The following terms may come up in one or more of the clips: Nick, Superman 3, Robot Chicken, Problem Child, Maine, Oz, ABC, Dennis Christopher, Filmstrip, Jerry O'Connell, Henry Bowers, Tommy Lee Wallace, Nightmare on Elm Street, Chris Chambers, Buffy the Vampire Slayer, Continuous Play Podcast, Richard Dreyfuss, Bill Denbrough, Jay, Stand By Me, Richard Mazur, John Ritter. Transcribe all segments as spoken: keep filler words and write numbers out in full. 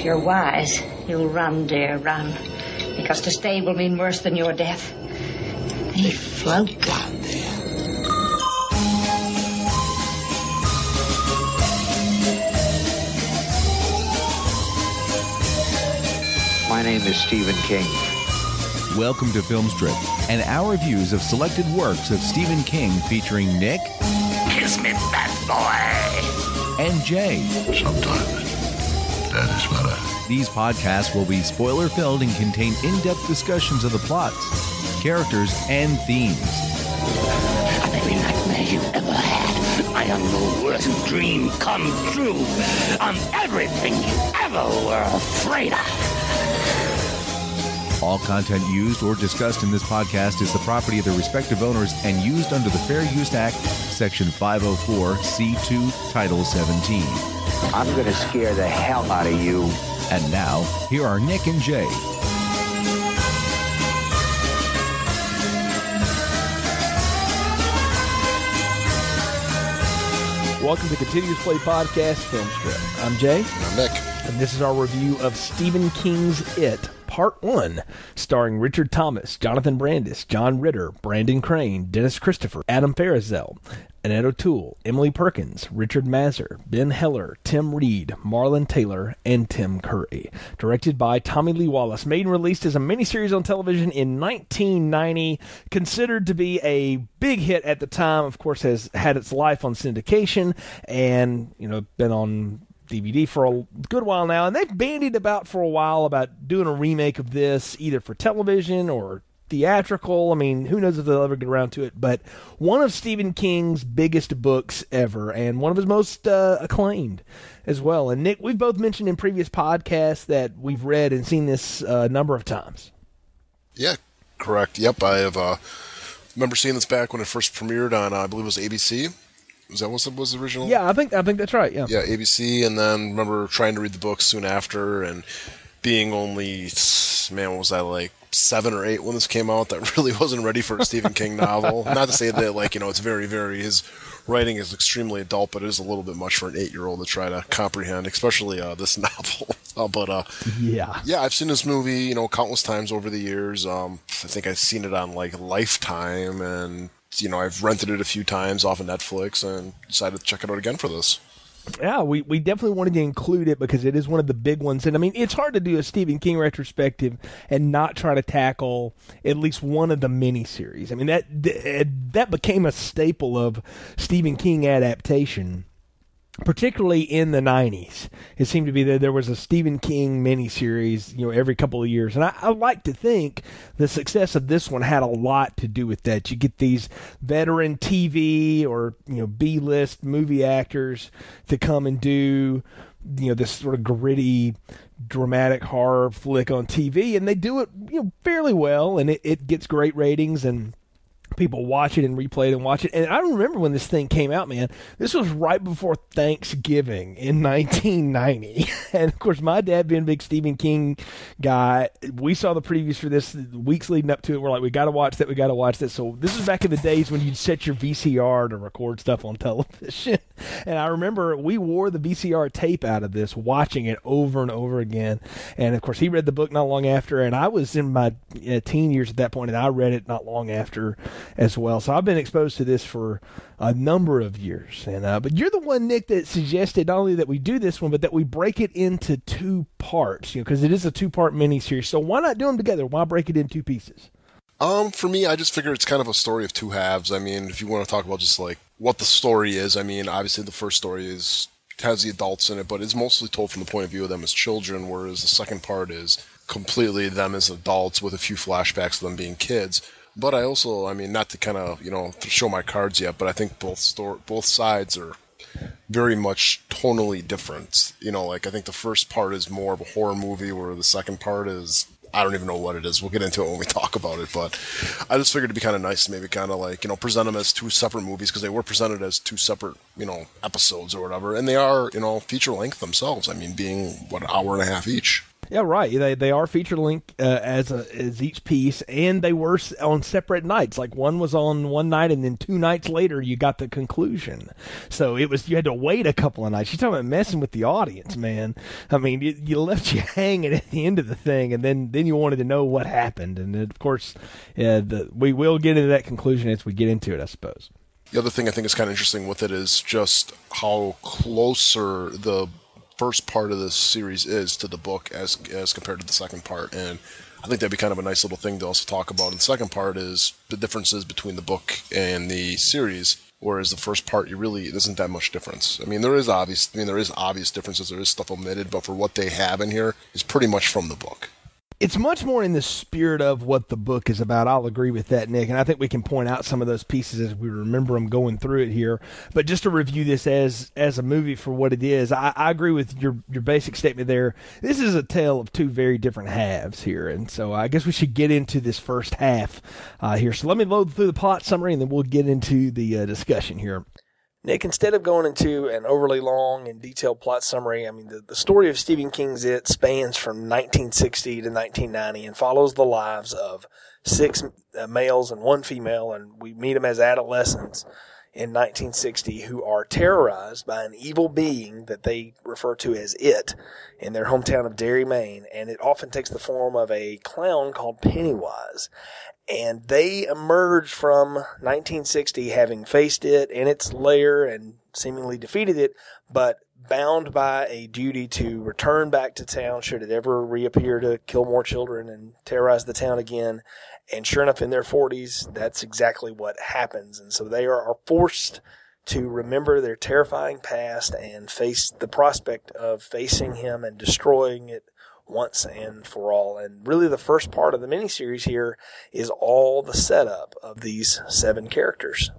if you're wise, you'll run, dear, run. Because to stay will mean worse than your death. They float down there. My name is Stephen King. Welcome to Filmstrip, and our reviews of selected works of Stephen King featuring Nick. Kiss me, bad boy. And Jay. Sometimes that is what I... These podcasts will be spoiler-filled and contain in-depth discussions of the plots, characters, and themes. I'm every nightmare you ever had. I am the worst dream come true. I'm everything you ever were afraid of. All content used or discussed in this podcast is the property of their respective owners and used under the Fair Use Act, Section five oh four C two, Title seventeen. I'm going to scare the hell out of you. And now, here are Nick and Jay. Welcome to Continuous Play Podcast Filmstrip. I'm Jay. I'm Nick. And this is our review of Stephen King's It. Part one, starring Richard Thomas, Jonathan Brandis, John Ritter, Brandon Crane, Dennis Christopher, Adam Farazell, Annette O'Toole, Emily Perkins, Richard Mazur, Ben Heller, Tim Reed, Marlon Taylor, and Tim Curry. Directed by Tommy Lee Wallace, made and released as a miniseries on television in nineteen ninety, considered to be a big hit at the time, of course, has had its life on syndication and, you know, been on D V D for a good while now, and they've bandied about for a while about doing a remake of this, either for television or theatrical. I mean, who knows if they'll ever get around to it, but one of Stephen King's biggest books ever, and one of his most uh, acclaimed as well. And Nick, we've both mentioned in previous podcasts that we've read and seen this a uh, number of times. Yeah, correct. Yep, I have. Uh, remember seeing this back when it first premiered on, uh, I believe it was A B C. Was that what was the original? Yeah, I think I think that's right, yeah. Yeah, A B C, and then remember trying to read the book soon after, and being only, man, what was that, like seven or eight when this came out? That really wasn't ready for a Stephen King novel. Not to say that, like, you know, it's very, very, his writing is extremely adult, but it is a little bit much for an eight-year-old to try to comprehend, especially uh, this novel. Uh, but, uh, yeah. Yeah, I've seen this movie, you know, countless times over the years. Um, I think I've seen it on, like, Lifetime, and you know, I've rented it a few times off of Netflix and decided to check it out again for this. Yeah, we, we definitely wanted to include it because it is one of the big ones. And, I mean, it's hard to do a Stephen King retrospective and not try to tackle at least one of the miniseries. I mean, that that became a staple of Stephen King adaptation, particularly in the nineties. It seemed to be that there was a Stephen King miniseries, you know, every couple of years. And I, I like to think the success of this one had a lot to do with that. You get these veteran T V or, you know, B-list movie actors to come and do, you know, this sort of gritty, dramatic horror flick on T V. And they do it, you know, fairly well. And it, it gets great ratings, and people watch it and replay it and watch it. And I remember when this thing came out, man, this was right before Thanksgiving in nineteen ninety. And, of course, my dad being a big Stephen King guy, we saw the previews for this weeks leading up to it. We're like, we got to watch that. We got to watch that. So this is back in the days when you'd set your V C R to record stuff on television. And I remember we wore the V C R tape out of this, watching it over and over again. And, of course, he read the book not long after. And I was in my uh, teen years at that point, and I read it not long after as well. So I've been exposed to this for a number of years. And uh, but you're the one, Nick, that suggested not only that we do this one, but that we break it into two parts, you know, because it is a two-part miniseries. So why not do them together? Why break it in two pieces? Um, for me, I just figure it's kind of a story of two halves. I mean, if you want to talk about just like what the story is, I mean, obviously the first story is has the adults in it, but it's mostly told from the point of view of them as children, whereas the second part is completely them as adults with a few flashbacks of them being kids. But I also, I mean, not to kind of, you know, show my cards yet, but I think both sto- both sides are very much tonally different. You know, like, I think the first part is more of a horror movie, where the second part is, I don't even know what it is. We'll get into it when we talk about it, but I just figured it'd be kind of nice to maybe kind of, like, you know, present them as two separate movies, because they were presented as two separate, you know, episodes or whatever, and they are, you know, feature length themselves. I mean, being, what, an hour and a half each. Yeah, right. They they are feature length uh, as a, as each piece, and they were on separate nights. Like one was on one night, and then two nights later you got the conclusion. So it was you had to wait a couple of nights. You're talking about messing with the audience, man. I mean, it, you left you hanging at the end of the thing, and then then you wanted to know what happened. And of course, uh, the, we will get into that conclusion as we get into it, I suppose. The other thing I think is kind of interesting with it is just how closer the first part of this series is to the book as as compared to the second part. And I think that'd be kind of a nice little thing to also talk about. And the second part is the differences between the book and the series, whereas the first part, you really, it isn't that much difference. I mean, there is obvious, I mean, there is obvious differences. There is stuff omitted, but for what they have in here is pretty much from the book. It's much more in the spirit of what the book is about. I'll agree with that, Nick. And I think we can point out some of those pieces as we remember them going through it here. But just to review this as as a movie for what it is, I, I agree with your, your basic statement there. This is a tale of two very different halves here. And so I guess we should get into this first half uh, here. So let me load through the plot summary, and then we'll get into the uh, discussion here. Nick, instead of going into an overly long and detailed plot summary, I mean, the, the story of Stephen King's It spans from nineteen sixty to nineteen ninety and follows the lives of six uh, males and one female, and we meet them as adolescents in nineteen sixty who are terrorized by an evil being that they refer to as It in their hometown of Derry, Maine, and it often takes the form of a clown called Pennywise. And they emerged from nineteen sixty having faced it in its lair and seemingly defeated it, but bound by a duty to return back to town should it ever reappear to kill more children and terrorize the town again. And sure enough, in their forties, that's exactly what happens. And so they are forced to remember their terrifying past and face the prospect of facing him and destroying it once and for all. And really the first part of the miniseries here is all the setup of these seven characters.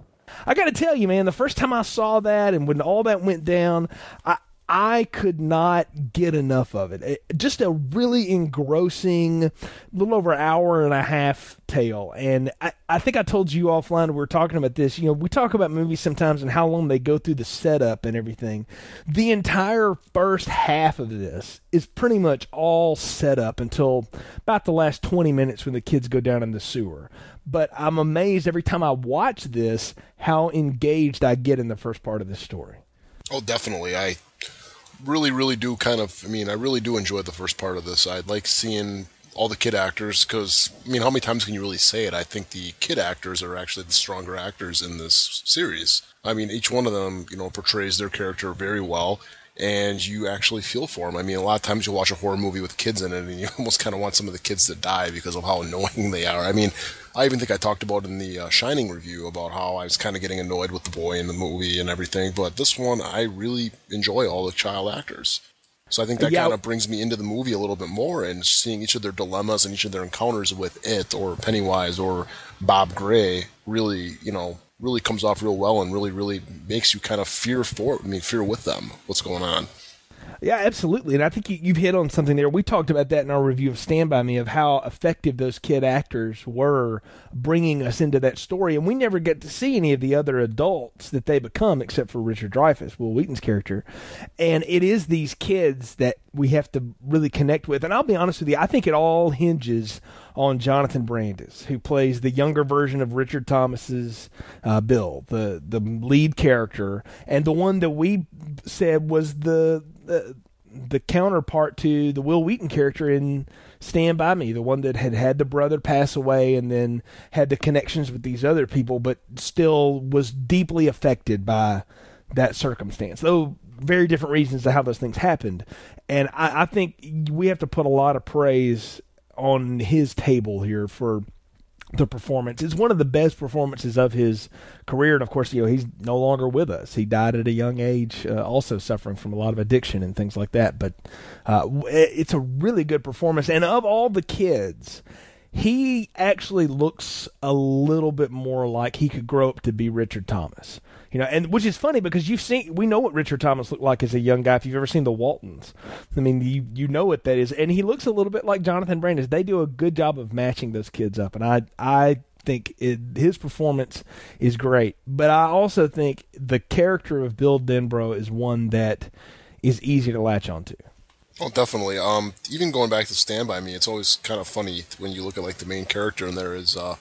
I got to tell you, man, the first time I saw that and when all that went down, I I could not get enough of it. It just a really engrossing, little over an hour and a half tale. And I, I think I told you offline, we were talking about this, you know, we talk about movies sometimes and how long they go through the setup and everything. The entire first half of this is pretty much all set up until about the last twenty minutes when the kids go down in the sewer. But I'm amazed every time I watch this, how engaged I get in the first part of this story. Oh, definitely. I really, really do kind of, I mean, I really do enjoy the first part of this. I like seeing all the kid actors because, I mean, how many times can you really say it? I think the kid actors are actually the stronger actors in this series. I mean, each one of them, you know, portrays their character very well, and you actually feel for them. I mean, a lot of times you watch a horror movie with kids in it, and you almost kind of want some of the kids to die because of how annoying they are. I mean, I even think I talked about in the uh, Shining review about how I was kind of getting annoyed with the boy in the movie and everything, but this one, I really enjoy all the child actors. So I think that yeah. kind of brings me into the movie a little bit more, and seeing each of their dilemmas and each of their encounters with It or Pennywise or Bob Gray really, you know, really comes off real well and really, really makes you kind of fear for, I mean, fear with them, what's going on. Yeah, absolutely. And I think you, you've hit on something there. We talked about that in our review of Stand By Me, of how effective those kid actors were bringing us into that story. And we never get to see any of the other adults that they become, except for Richard Dreyfuss, Will Wheaton's character. And it is these kids that we have to really connect with. And I'll be honest with you, I think it all hinges on Jonathan Brandis, who plays the younger version of Richard Thomas's uh, Bill, the, the lead character, and the one that we said was the... The, the counterpart to the Will Wheaton character in Stand By Me, the one that had had the brother pass away and then had the connections with these other people, but still was deeply affected by that circumstance, though very different reasons to how those things happened. And I, I think we have to put a lot of praise on his table here for the performance. It's one of the best performances of his career, and of course, you know, he's no longer with us. He died at a young age, uh, also suffering from a lot of addiction and things like that, but uh, it's a really good performance. And of all the kids, he actually looks a little bit more like he could grow up to be Richard Thomas. You know, and which is funny because you've seen, we know what Richard Thomas looked like as a young guy. If you've ever seen The Waltons, I mean, you you know what that is. And he looks a little bit like Jonathan Brandis. They do a good job of matching those kids up. And I I think it, his performance is great. But I also think the character of Bill Denbrough is one that is easy to latch onto. Oh, definitely. Um, even going back to Stand By Me, it's always kind of funny when you look at like the main character, and there is uh,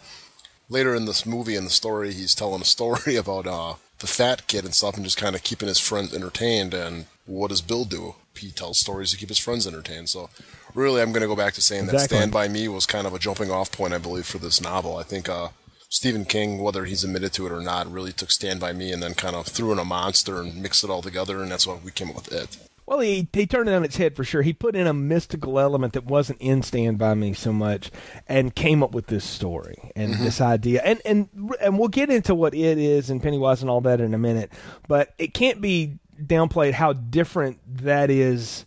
later in this movie in the story, he's telling a story about uh, the fat kid and stuff, and just kind of keeping his friends entertained. And what does Bill do? He tells stories to keep his friends entertained. So, really, I'm going to go back to saying exactly. that Stand By Me was kind of a jumping-off point, I believe, for this novel. I think uh, Stephen King, whether he's admitted to it or not, really took Stand By Me and then kind of threw in a monster and mixed it all together, and that's why we came up with it. Well, he, he turned it on its head for sure. He put in a mystical element that wasn't in Stand By Me so much and came up with this story and mm-hmm. this idea. And, and, and we'll get into what it is and Pennywise and all that in a minute, but it can't be downplayed how different that is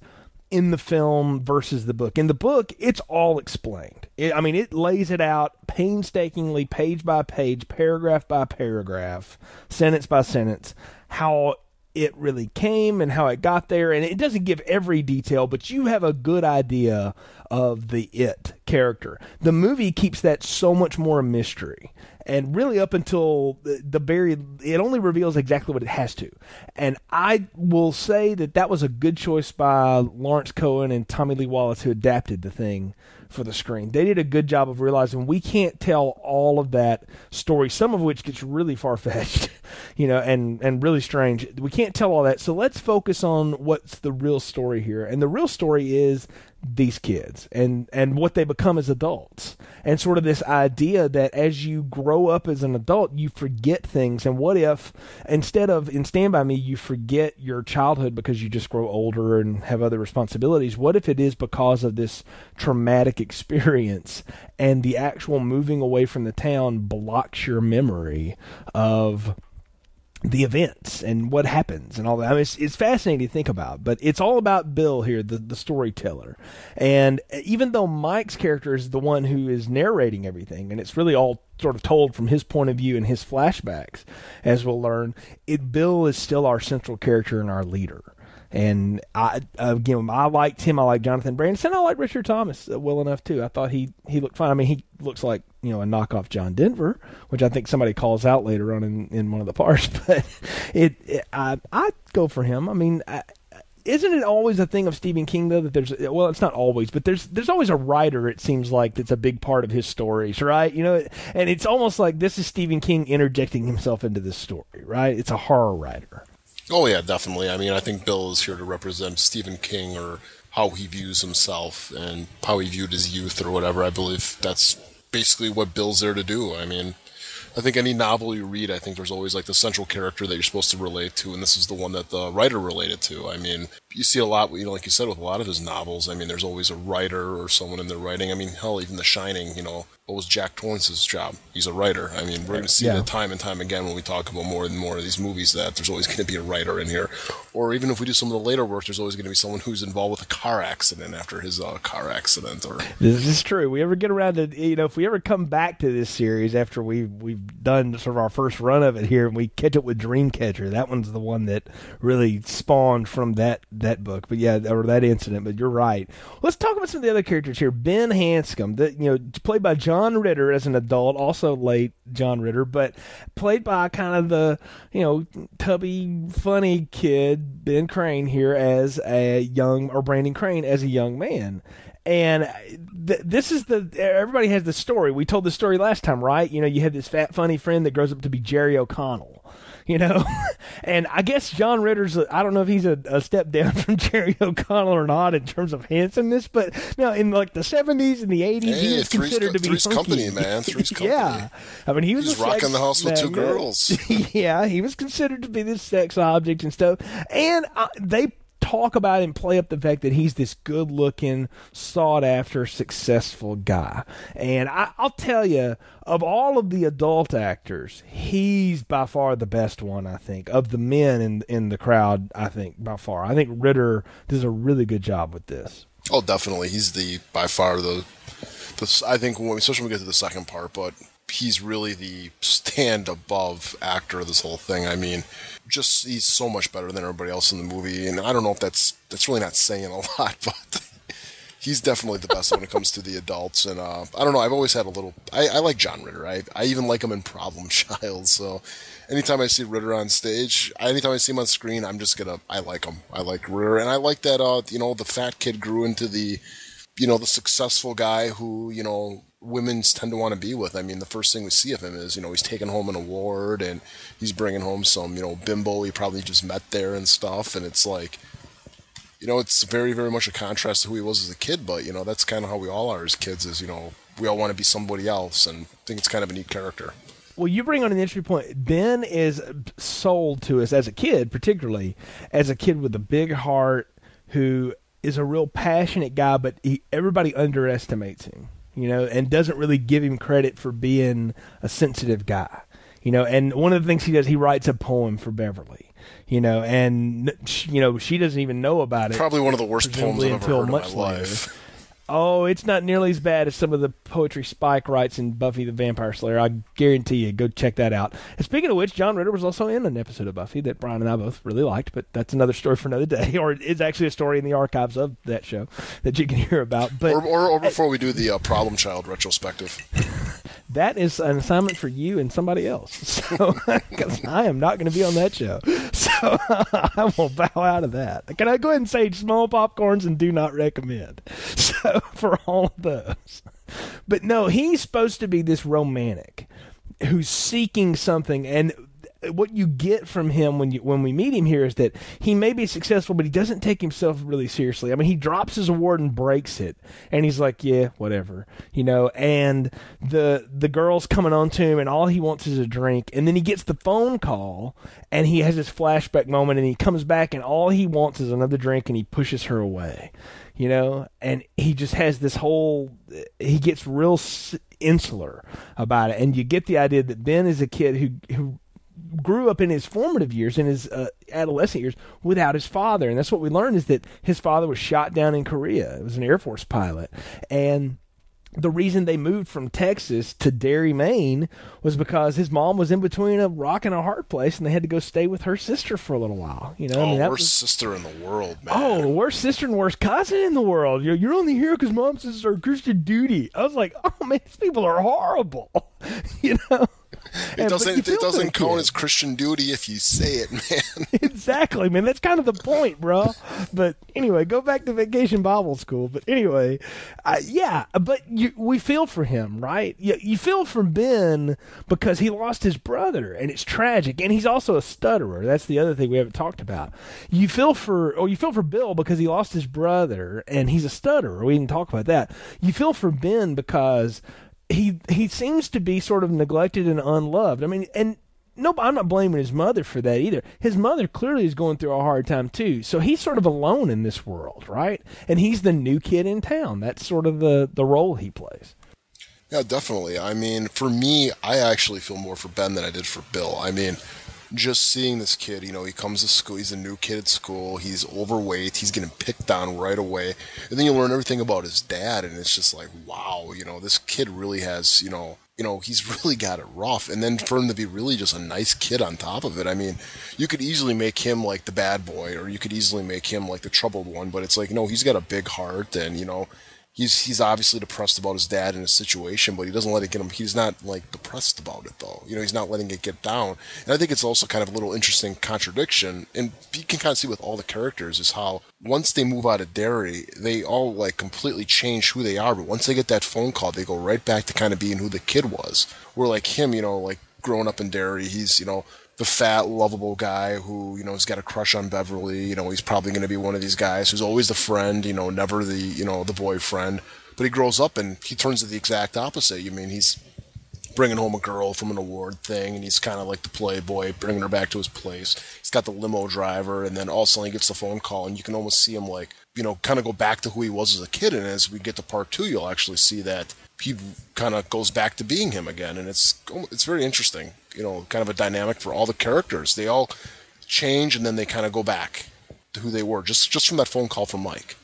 in the film versus the book. In the book, it's all explained. It, I mean, it lays it out painstakingly, page by page, paragraph by paragraph, sentence by sentence, how it really came and how it got there. And it doesn't give every detail, but you have a good idea of the it character. The movie keeps that so much more a mystery. And really up until the, the very, it only reveals exactly what it has to. And I will say that that was a good choice by Lawrence Cohen and Tommy Lee Wallace, who adapted the thing for the screen. They did a good job of realizing we can't tell all of that story, some of which gets really far-fetched, you know, and, and really strange. We can't tell all that. So let's focus on what's the real story here. And the real story is these kids and, and what they become as adults, and sort of this idea that as you grow up as an adult, you forget things. And what if, instead of in Stand By Me, you forget your childhood because you just grow older and have other responsibilities? What if it is because of this traumatic experience and the actual moving away from the town blocks your memory of the events and what happens and all that? I mean, it's, it's fascinating to think about, but it's all about Bill here, the, the storyteller. And even though Mike's character is the one who is narrating everything, and it's really all sort of told from his point of view and his flashbacks, as we'll learn, it, Bill is still our central character and our leader. And I, again, I liked him. I like Jonathan Brandis, and I like Richard Thomas well enough too. I thought he, he looked fine. I mean, he looks like, you know, a knockoff John Denver, which I think somebody calls out later on in, in one of the parts. But it, it I, I'd go for him. I mean, I, isn't it always a thing of Stephen King though that there's, well, it's not always, but there's there's always a writer, it seems like, that's a big part of his stories, right? You know, and it's almost like this is Stephen King interjecting himself into this story, right? It's a horror writer. Oh, yeah, definitely. I mean, I think Bill is here to represent Stephen King, or how he views himself and how he viewed his youth or whatever. I believe that's basically what Bill's there to do. I mean, I think any novel you read, I think there's always like the central character that you're supposed to relate to, and this is the one that the writer related to. I mean, you see a lot, you know, like you said, with a lot of his novels, I mean, there's always a writer or someone in their writing. I mean, hell, even The Shining, you know, what was Jack Torrance's job? He's a writer. I mean, we're going to see yeah. that time and time again when we talk about more and more of these movies, that there's always going to be a writer in here. Or even if we do some of the later work, there's always going to be someone who's involved with a car accident after his uh, car accident. Or this is true. We ever get around to, you know, if we ever come back to this series after we've, we've done sort of our first run of it here, and we catch it with Dreamcatcher, that one's the one that really spawned from that that book, but yeah, or that incident. But you're right. Let's talk about some of the other characters here. Ben Hanscom, that, you know, played by John Ritter as an adult, also late John Ritter, but played by kind of the, you know, tubby, funny kid Ben Crane here as a young, or Brandon Crane as a young man. And th- this is the, everybody has the story. We told the story last time, right? You know, you have this fat, funny friend that grows up to be Jerry O'Connell. You know, and I guess John Ritter's, I don't know if he's a, a step down from Jerry O'Connell or not in terms of handsomeness, but now in like the seventies and the eighties, hey, he was considered co- to be Three's Company, man. Three's Company. Yeah. I mean, he was He's rocking sex, the house with uh, two yeah. girls. Yeah, he was considered to be this sex object and stuff. And uh, they talk about and play up the fact that he's this good-looking, sought-after, successful guy. And I, I'll tell you, of all of the adult actors, he's by far the best one, I think. Of the men in in the crowd, I think, by far. I think Ritter does a really good job with this. Oh, definitely. He's the, by far, the, the I think, when, especially when we get to the second part, but he's really the stand-above actor of this whole thing. I mean, just he's so much better than everybody else in the movie, and I don't know if that's that's really not saying a lot, but he's definitely the best when it comes to the adults. And uh, I don't know, I've always had a little... I, I like John Ritter. I, I even like him in Problem Child. So anytime I see Ritter on stage, anytime I see him on screen, I'm just going to... I like him. I like Ritter. And I like that, uh, you know, the fat kid grew into the, you know, the successful guy who, you know... women tend to want to be with. I mean, the first thing we see of him is, you know, he's taking home an award and he's bringing home some, you know, bimbo he probably just met there and stuff. And it's like, you know, it's very, very much a contrast to who he was as a kid. But, you know, that's kind of how we all are as kids is, you know, we all want to be somebody else. And I think it's kind of a neat character. Well, you bring on an interesting point. Ben is sold to us as a kid, particularly as a kid with a big heart who is a real passionate guy, but he, everybody underestimates him. You know, and doesn't really give him credit for being a sensitive guy. You know, and one of the things he does, he writes a poem for Beverly. You know, and you know she doesn't even know about it. Probably one of the worst poems I've ever heard in my life. Oh, it's not nearly as bad as some of the poetry Spike writes in Buffy the Vampire Slayer. I guarantee you. Go check that out. And speaking of which, John Ritter was also in an episode of Buffy that Brian and I both really liked, but that's another story for another day, or it's actually a story in the archives of that show that you can hear about. But, or, or, or before we do the uh, Problem Child retrospective. That is an assignment for you and somebody else. So, because I am not going to be on that show. So, I will bow out of that. Can I go ahead and say small popcorns and do not recommend? So, for all of those. But no, he's supposed to be this romantic who's seeking something. And what you get from him when you, when we meet him here is that he may be successful, but he doesn't take himself really seriously. I mean, he drops his award and breaks it, and he's like, yeah, whatever, you know, and the, the girl's coming on to him, and all he wants is a drink, and then he gets the phone call, and he has this flashback moment, and he comes back, and all he wants is another drink, and he pushes her away, you know, and he just has this whole, he gets real insular about it, and you get the idea that Ben is a kid who, who grew up in his formative years, in his uh, adolescent years, without his father. And that's what we learned, is that his father was shot down in Korea. It was an Air Force pilot. And the reason they moved from Texas to Derry, Maine, was because his mom was in between a rock and a hard place, and they had to go stay with her sister for a little while. You know, oh, I mean, that worst was, sister in the world, man. Oh, worst sister and worst cousin in the world. You're, you're only here because mom and sister are Christian duty. I was like, oh, man, these people are horrible. You know? It and, doesn't it doesn't count as Christian duty if you say it, man. Exactly, man. That's kind of the point, bro. But anyway, go back to Vacation Bible School. But anyway, uh, yeah, but you, we feel for him, right? You, you feel for Ben because he lost his brother, and it's tragic. And he's also a stutterer. That's the other thing we haven't talked about. You feel for, or you feel for Bill because he lost his brother, and he's a stutterer. We didn't talk about that. You feel for Ben because... He he seems to be sort of neglected and unloved. I mean, and no, I'm not blaming his mother for that either. His mother clearly is going through a hard time too. So he's sort of alone in this world, right? And he's the new kid in town. That's sort of the, the role he plays. Yeah, definitely. I mean, for me, I actually feel more for Ben than I did for Bill. I mean, just seeing this kid, you know, he comes to school, he's a new kid at school, he's overweight, he's getting picked on right away, and then you learn everything about his dad, and it's just like, wow, you know, this kid really has, you know, you know, he's really got it rough, and then for him to be really just a nice kid on top of it, I mean, you could easily make him like the bad boy, or you could easily make him like the troubled one, but it's like, no, he's got a big heart, and, you know, He's he's obviously depressed about his dad and his situation, but he doesn't let it get him. He's not, like, depressed about it, though. You know, he's not letting it get down. And I think it's also kind of a little interesting contradiction, and you can kind of see with all the characters is how once they move out of Derry, they all, like, completely change who they are. But once they get that phone call, they go right back to kind of being who the kid was. Where, like, him, you know, like, growing up in Derry, he's, you know, the fat, lovable guy who, you know, has got a crush on Beverly. You know, he's probably going to be one of these guys who's always the friend, you know, never the, you know, the boyfriend. But he grows up and he turns to the exact opposite. You mean, he's bringing home a girl from an award thing, and he's kind of like the playboy, bringing her back to his place. He's got the limo driver, and then all of a sudden he gets the phone call, and you can almost see him, like, you know, kind of go back to who he was as a kid. And as we get to part two, you'll actually see that he kind of goes back to being him again. And it's it's very interesting, you know, kind of a dynamic for all the characters. They all change, and then they kind of go back to who they were, just just from that phone call from Mike.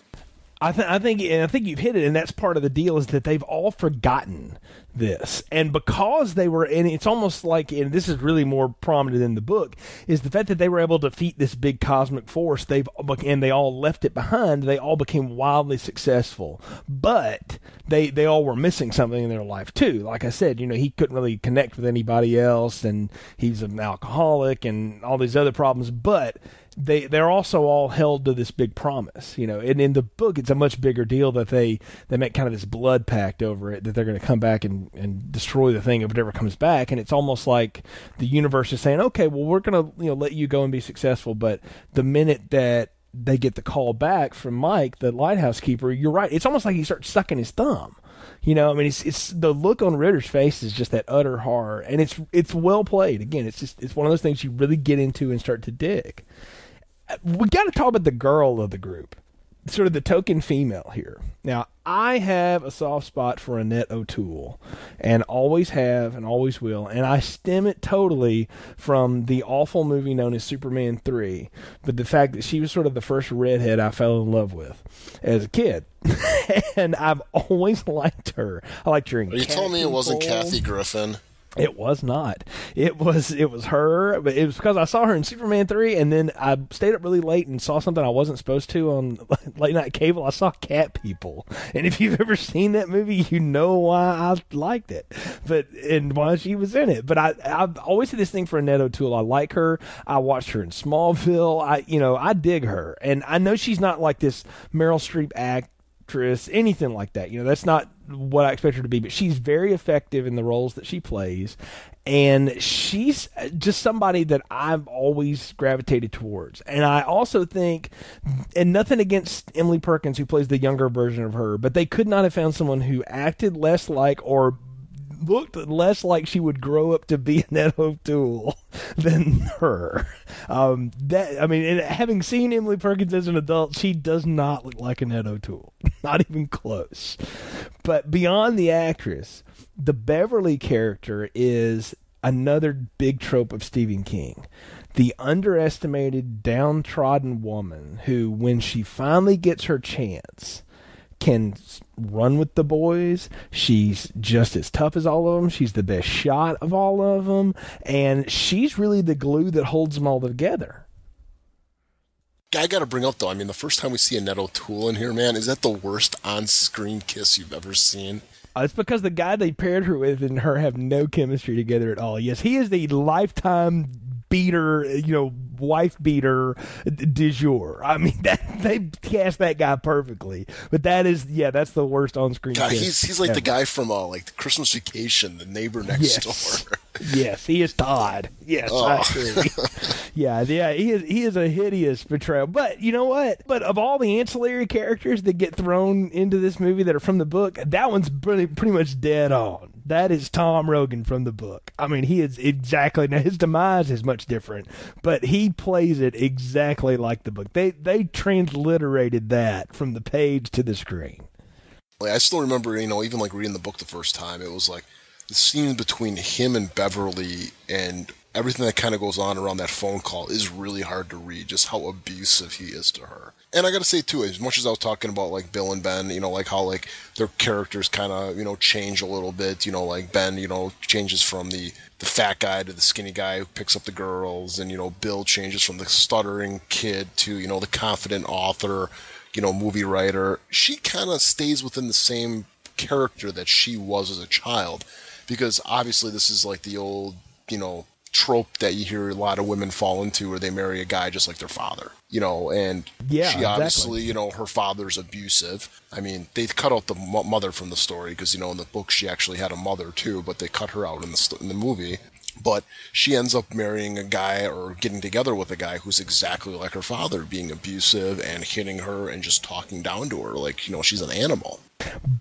I, th- I think, and I think you've hit it, and that's part of the deal is that they've all forgotten this, and because they were, and it's almost like, and this is really more prominent in the book, is the fact that they were able to defeat this big cosmic force. They've and they all left it behind. They all became wildly successful, but they they all were missing something in their life too. Like I said, you know, he couldn't really connect with anybody else, and he's an alcoholic, and all these other problems, but. They they're also all held to this big promise, you know. And in the book, it's a much bigger deal that they, they make kind of this blood pact over it that they're going to come back and, and destroy the thing if it ever comes back. And it's almost like the universe is saying, okay, well, we're going to you know let you go and be successful, but the minute that they get the call back from Mike, the lighthouse keeper, you're right. It's almost like he starts sucking his thumb. You know, I mean, it's it's the look on Ritter's face is just that utter horror, and it's it's well played. Again, it's just it's one of those things you really get into and start to dig. We got to talk about the girl of the group, sort of the token female here. Now, I have a soft spot for Annette O'Toole, and always have and always will, and I stem it totally from the awful movie known as Superman three, but the fact that she was sort of the first redhead I fell in love with as a kid, and I've always liked her. I liked her in You told me it wasn't Kathy Griffin. It was not. It was it was her, but it was because I saw her in Superman three, and then I stayed up really late and saw something I wasn't supposed to on late night cable. I saw Cat People, and if you've ever seen that movie, you know why I liked it, but and why she was in it. But I I've always had this thing for Annette O'Toole. I like her. I watched her in Smallville. I you know I dig her, and I know she's not like this Meryl Streep act. Anything like that, you know, that's not what I expect her to be, but she's very effective in the roles that she plays, and she's just somebody that I've always gravitated towards. And I also think, and nothing against Emily Perkins, who plays the younger version of her, but they could not have found someone who acted less like or looked less like she would grow up to be Annette O'Toole than her. Um, that I mean, and having seen Emily Perkins as an adult, she does not look like Annette O'Toole. Not even close. But beyond the actress, the Beverly character is another big trope of Stephen King. The underestimated, downtrodden woman who, when she finally gets her chance, can run with the boys. She's just as tough as all of them. She's the best shot of all of them. And she's really the glue that holds them all together. I got to bring up, though, I mean, the first time we see Annette O'Toole in here, man, is that the worst on-screen kiss you've ever seen? Uh, it's because the guy they paired her with and her have no chemistry together at all. Yes, he is the lifetime beater, you know, wife beater du jour. I mean, that, they cast that guy perfectly. But that is, yeah, that's the worst on-screen. God, he's he's like ever. The guy from uh, like the Christmas Vacation, the neighbor next yes. door. Yes, he is Todd. Yes, oh. I agree. yeah, yeah, he is. He is a hideous betrayal. But you know what? But of all the ancillary characters that get thrown into this movie that are from the book, that one's pretty pretty much dead on. That is Tom Rogan from the book. I mean, he is exactly, now his demise is much different, but he plays it exactly like the book. They they transliterated that from the page to the screen. I still remember, you know, even like reading the book the first time, it was like the scene between him and Beverly and everything that kind of goes on around that phone call is really hard to read, just how abusive he is to her. And I got to say, too, as much as I was talking about, like, Bill and Ben, you know, like how, like, their characters kind of, you know, change a little bit. You know, like, Ben, you know, changes from the, the fat guy to the skinny guy who picks up the girls. And, you know, Bill changes from the stuttering kid to, you know, the confident author, you know, movie writer. She kind of stays within the same character that she was as a child. Because, obviously, this is, like, the old, you know, trope that you hear a lot of women fall into where they marry a guy just like their father, you know, and yeah, she obviously, exactly. You know, her father's abusive. I mean, they cut out the mother from the story because, you know, in the book she actually had a mother too, but they cut her out in the, in the movie. But she ends up marrying a guy or getting together with a guy who's exactly like her father, being abusive and hitting her and just talking down to her like, you know, she's an animal.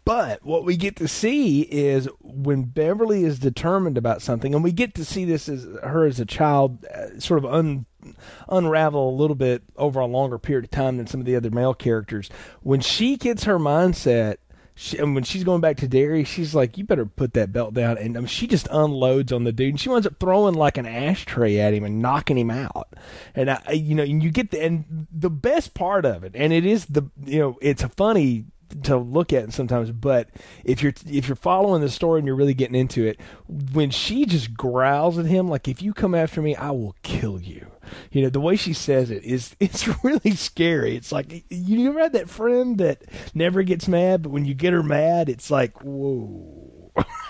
But what we get to see is when Beverly is determined about something, and we get to see this as her as a child uh, sort of un, unravel a little bit over a longer period of time than some of the other male characters. When she gets her mindset, She, and when she's going back to Derry, she's like, you better put that belt down. And I mean, she just unloads on the dude. And she winds up throwing like an ashtray at him and knocking him out. And, I, you know, and you get the, and the best part of it. And it is the, you know, it's funny to look at sometimes, but if you're if you're following the story and you're really getting into it, when she just growls at him like, if you come after me, I will kill you, you know, the way she says it is, it's really scary. It's like, you ever had that friend that never gets mad, but when you get her mad, it's like, whoa.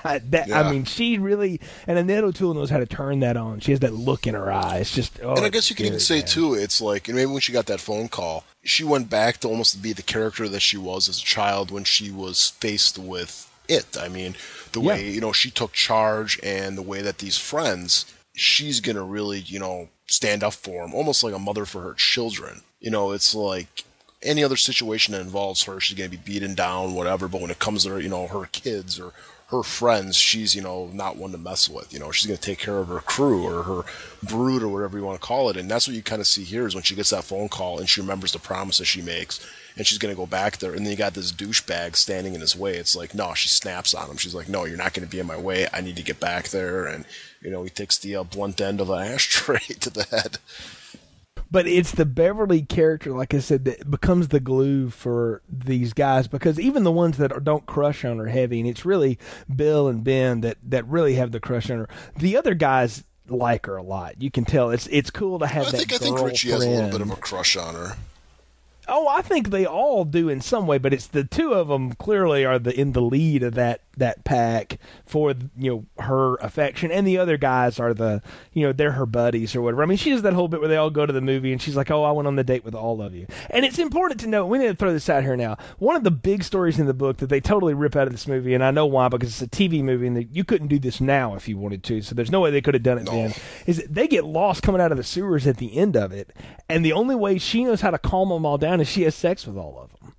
that, yeah. I mean, she really, and Annette O'Toole knows how to turn that on. She has that look in her eye. It's just, oh, and I guess you can even say, man, too, it's like, and maybe when she got that phone call, she went back to almost be the character that she was as a child when she was faced with it. I mean, the yeah. way, you know, she took charge, and the way that these friends, she's going to really, you know, stand up for them, almost like a mother for her children. You know, it's like any other situation that involves her, she's going to be beaten down, whatever. But when it comes to her, you know, her kids or her friends, she's, you know, not one to mess with. You know, she's going to take care of her crew or her brood or whatever you want to call it. And that's what you kind of see here is when she gets that phone call and she remembers the promise that she makes, and she's going to go back there. And then you got this douchebag standing in his way. It's like, no, she snaps on him. She's like, no, you're not going to be in my way. I need to get back there. And, you know, he takes the uh, blunt end of an ashtray to the head. But it's the Beverly character, like I said, that becomes the glue for these guys, because even the ones that are, don't crush on her heavy, and it's really Bill and Ben that, that really have the crush on her. The other guys like her a lot. You can tell. It's it's cool to have I that think, girl I think Richie friend. Has a little bit of a crush on her. Oh, I think they all do in some way, but it's the two of them clearly are the in the lead of that, that pack for, you know, her affection, and the other guys are the, you know, they're her buddies or whatever. I mean, she does that whole bit where they all go to the movie and she's like, oh, I went on the date with all of you. And it's important to note, we need to throw this out here now, one of the big stories in the book that they totally rip out of this movie, and I know why, because it's a T V movie and they, you couldn't do this now if you wanted to, so there's no way they could have done it no. then, is that they get lost coming out of the sewers at the end of it, and the only way she knows how to calm them all down and she has sex with all of them,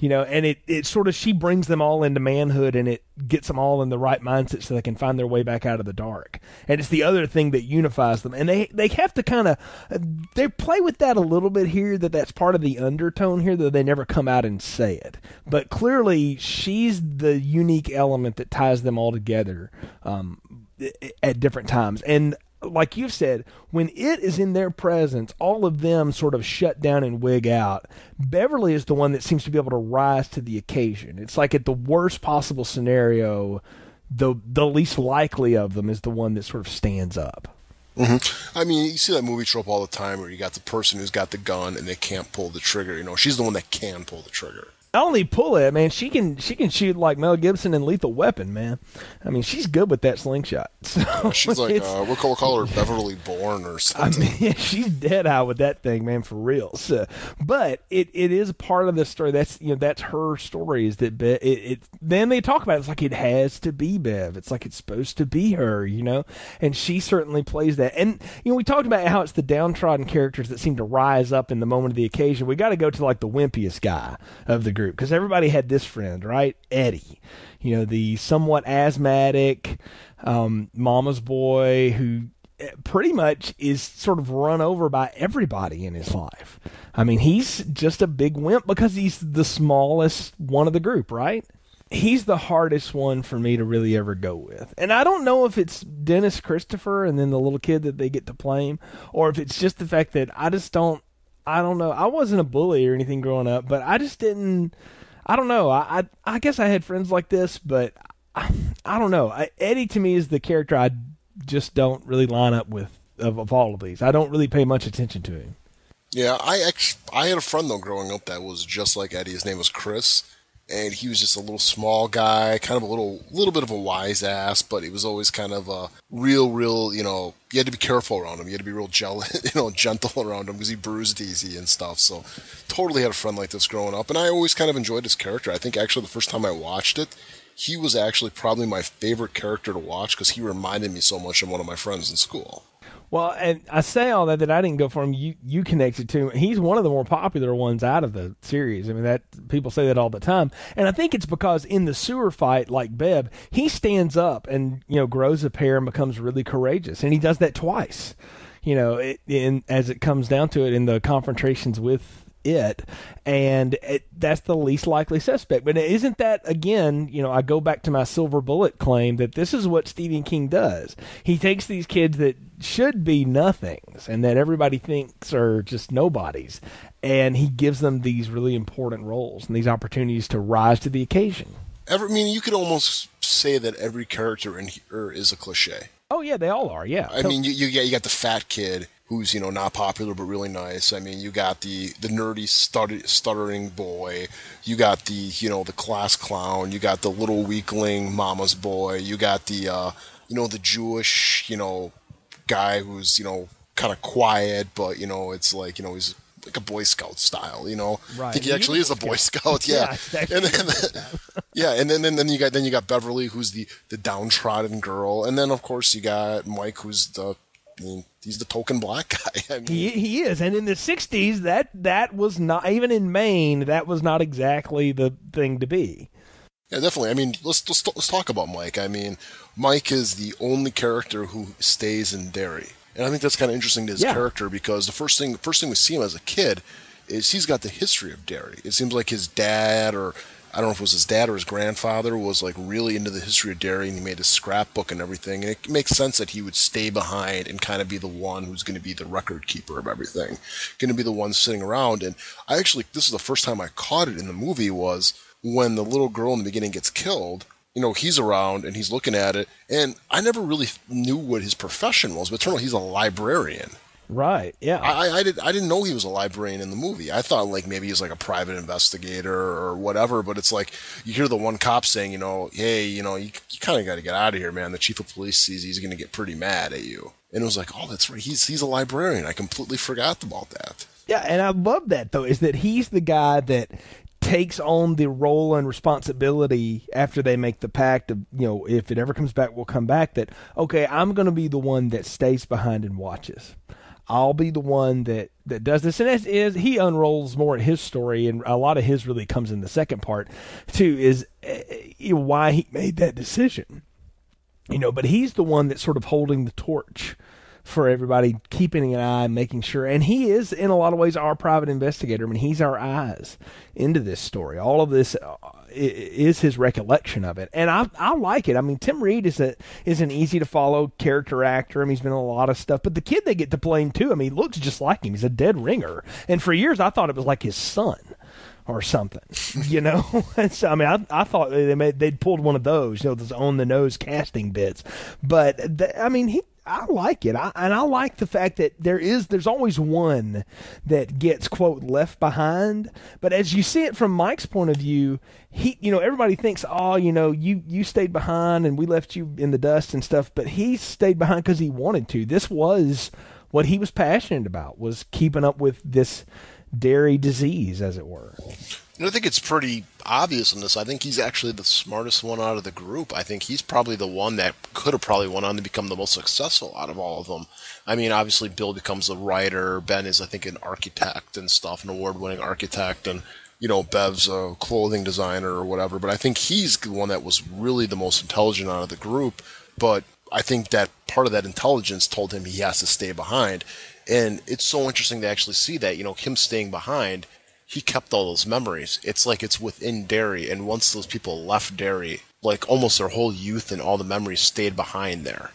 you know, and it, it sort of, she brings them all into manhood, and it gets them all in the right mindset so they can find their way back out of the dark. And it's the other thing that unifies them. And they, they have to kind of, they play with that a little bit here, that that's part of the undertone here, though they never come out and say it. But clearly she's the unique element that ties them all together um, at different times. And like you've said, when it is in their presence, all of them sort of shut down and wig out. Beverly is the one that seems to be able to rise to the occasion. It's like at the worst possible scenario, the the least likely of them is the one that sort of stands up. Mm-hmm. I mean, you see that movie trope all the time where you got the person who's got the gun and they can't pull the trigger. You know, she's the one that can pull the trigger. Not only pull it, man, she can she can shoot like Mel Gibson in Lethal Weapon, man. I mean, she's good with that slingshot. So yeah, she's like, uh, we'll call her Beverly Bourne or something. I mean, she's dead eye with that thing, man, for real. So, but it, it is part of the story. That's, you know, that's her story. Is that Bev, it, it? Then they talk about it. It's like it has to be Bev. It's like it's supposed to be her, you know. And she certainly plays that. And you know, we talked about how it's the downtrodden characters that seem to rise up in the moment of the occasion. We got to go to like the wimpiest guy of the group. Because everybody had this friend, right? Eddie, you know, the somewhat asthmatic um, mama's boy who pretty much is sort of run over by everybody in his life. I mean, he's just a big wimp because he's the smallest one of the group, right? He's the hardest one for me to really ever go with. And I don't know if it's Dennis Christopher and then the little kid that they get to play him, or if it's just the fact that I just don't, I don't know. I wasn't a bully or anything growing up, but I just didn't. I don't know. I I, I guess I had friends like this, but I, I don't know. I, Eddie to me is the character I just don't really line up with of, of all of these. I don't really pay much attention to him. Yeah, I ex- I had a friend though growing up that was just like Eddie. His name was Chris, and he was just a little small guy, kind of a little little bit of a wise ass, but he was always kind of a real, real, you know, you had to be careful around him. You had to be real gel- you know, gentle around him because he bruised easy and stuff. So totally had a friend like this growing up, and I always kind of enjoyed his character. I think actually the first time I watched it, he was actually probably my favorite character to watch because he reminded me so much of one of my friends in school. Well, and I say all that, that I didn't go for him. You, you connected to him. He's one of the more popular ones out of the series. I mean, that people say that all the time. And I think it's because in the sewer fight, like Bev, he stands up and, you know, grows a pair and becomes really courageous. And he does that twice, you know, it, in, as it comes down to it in the confrontations with it, and it, that's the least likely suspect. But isn't that, again, you know, I go back to my silver bullet claim that this is what Stephen King does. He takes these kids that should be nothings and that everybody thinks are just nobodies, and he gives them these really important roles and these opportunities to rise to the occasion. Every, I mean, you could almost say that every character in here is a cliche. Oh, yeah, they all are, yeah. I totally. mean, you, you, yeah, you got the fat kid who's, you know, not popular but really nice. I mean, you got the, the nerdy stutter, stuttering boy. You got the, you know, the class clown. You got the little weakling mama's boy. You got the, uh, you know, the Jewish, you know, guy who's, you know, kind of quiet, but, you know, it's like, you know, he's like a Boy Scout style, you know. Right. I think he actually is a Boy Scout, yeah. yeah and then, yeah, and then, then then you got then you got Beverly, who's the, the downtrodden girl, and then of course you got Mike, who's the I mean, he's the token black guy. I mean, he he is, and in the sixties, that that was not even in Maine. That was not exactly the thing to be. Yeah, definitely. I mean, let's let's let's talk about Mike. I mean, Mike is the only character who stays in Derry. And I think that's kind of interesting to his yeah. character, because the first thing, first thing we see him as a kid is he's got the history of Derry. It seems like his dad, or I don't know if it was his dad or his grandfather, was like really into the history of Derry, and he made a scrapbook and everything. And it makes sense that he would stay behind and kind of be the one who's going to be the record keeper of everything, going to be the one sitting around. And I actually, this is the first time I caught it in the movie, was when the little girl in the beginning gets killed. You know, he's around and he's looking at it, and I never really knew what his profession was, but it turned out he's a librarian. Right, yeah. I, I, did, I didn't know he was a librarian in the movie. I thought, like, maybe he's, like, a private investigator or whatever, but it's like, you hear the one cop saying, you know, hey, you know, you, you kind of got to get out of here, man. The chief of police sees he's going to get pretty mad at you. And it was like, oh, that's right, he's he's a librarian. I completely forgot about that. Yeah, and I love that, though, is that he's the guy that takes on the role and responsibility after they make the pact of, you know, if it ever comes back, we'll come back, that, okay, I'm going to be the one that stays behind and watches. I'll be the one that, that does this. And it is, he unrolls more at his story, and a lot of his really comes in the second part, too, is why he made that decision. You know, but he's the one that's sort of holding the torch for everybody, keeping an eye, making sure. And he is, in a lot of ways, our private investigator. I mean, he's our eyes into this story. All of this uh, is his recollection of it. And I I like it. I mean, Tim Reed is a is an easy-to-follow character actor. I mean, he's been in a lot of stuff. But the kid they get to play him, too, I mean, he looks just like him. He's a dead ringer. And for years, I thought it was like his son or something, you know? So, I mean, I, I thought they made, they'd pulled one of those, you know, those on-the-nose casting bits. But, the, I mean, he... I like it, I, and I like the fact that there is, there's always one that gets, quote, left behind. But as you see it from Mike's point of view, he, you know, everybody thinks, oh, you know, you, you stayed behind and we left you in the dust and stuff, but he stayed behind because he wanted to. This was what he was passionate about, was keeping up with this dairy disease, as it were. And I think it's pretty obvious in this. I think he's actually the smartest one out of the group. I think he's probably the one that could have probably went on to become the most successful out of all of them. I mean, obviously, Bill becomes a writer. Ben is, I think, an architect and stuff, an award-winning architect. And, you know, Bev's a clothing designer or whatever. But I think he's the one that was really the most intelligent out of the group. But I think that part of that intelligence told him he has to stay behind. And it's so interesting to actually see that, you know, him staying behind, he kept all those memories. It's like it's within Derry, and once those people left Derry, like almost their whole youth and all the memories stayed behind there.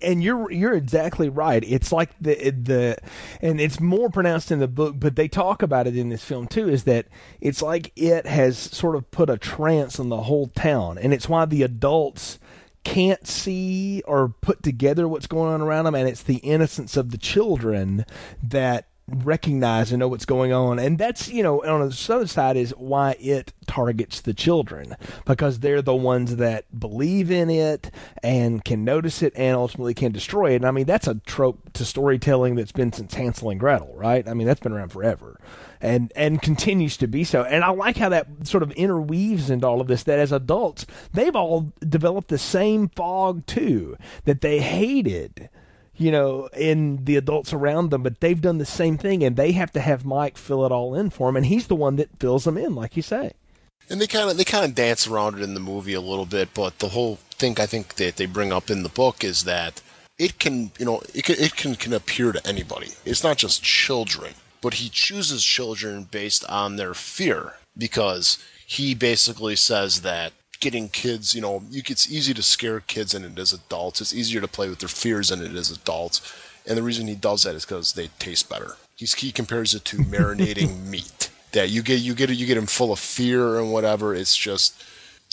And you're you're exactly right. It's like the the, and it's more pronounced in the book, but they talk about it in this film too, is that it's like it has sort of put a trance on the whole town, and it's why the adults can't see or put together what's going on around them, and it's the innocence of the children that recognize and know what's going on. And that's, you know, on the other side is why it targets the children, because they're the ones that believe in it and can notice it and ultimately can destroy it. And I mean, that's a trope to storytelling that's been since Hansel and Gretel, right? I mean, that's been around forever and and continues to be so. And I like how that sort of interweaves into all of this, that as adults, they've all developed the same fog too, that they hated, you know, in the adults around them, but they've done the same thing, and they have to have Mike fill it all in for them, and he's the one that fills them in, like you say. And they kind of they kind of dance around it in the movie a little bit, but the whole thing I think that they bring up in the book is that it can, you know, it can, it can, can appear to anybody. It's not just children. but he chooses children based on their fear, because he basically says that getting kids, you know, it's easy to scare kids than it is adults. It's easier to play with their fears than it is adults. And the reason he does that is because they taste better. He's, he compares it to marinating meat. That you get you get you get them full of fear and whatever. It's just,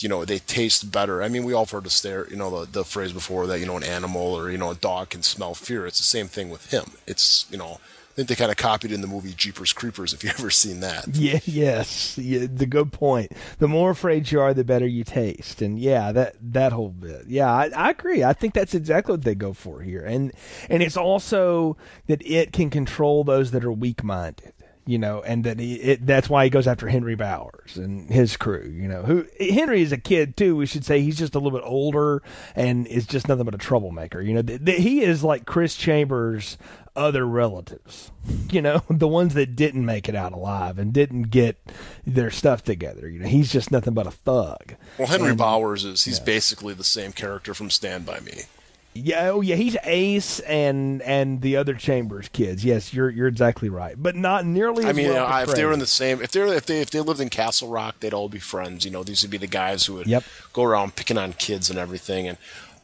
you know, they taste better. I mean, we all heard the stare, you know, the, the phrase before that, you know, an animal or, you know, a dog can smell fear. It's the same thing with him. It's, you know, I think they kind of copied in the movie Jeepers Creepers, if you've ever seen that. Yeah, yes. Yeah, the good point. The more afraid you are, the better you taste. And yeah, that, that whole bit. Yeah, I, I agree. I think that's exactly what they go for here. And, and it's also that it can control those that are weak-minded. You know, and that he, it, that's why he goes after Henry Bowers and his crew, you know, who Henry is a kid, too. We should say he's just a little bit older and is just nothing but a troublemaker. You know, th- th- he is like Chris Chambers' other relatives, you know, the ones that didn't make it out alive and didn't get their stuff together. You know, he's just nothing but a thug. Well, Henry and, Bowers is he's yeah. basically the same character from Stand By Me. Yeah, oh yeah, he's Ace and and the other Chambers kids. Yes, you're you're exactly right, but not nearly. I mean, as well you know, if they were in the same, if they were, if they if they lived in Castle Rock, they'd all be friends. You know, these would be the guys who would yep. go around picking on kids and everything. And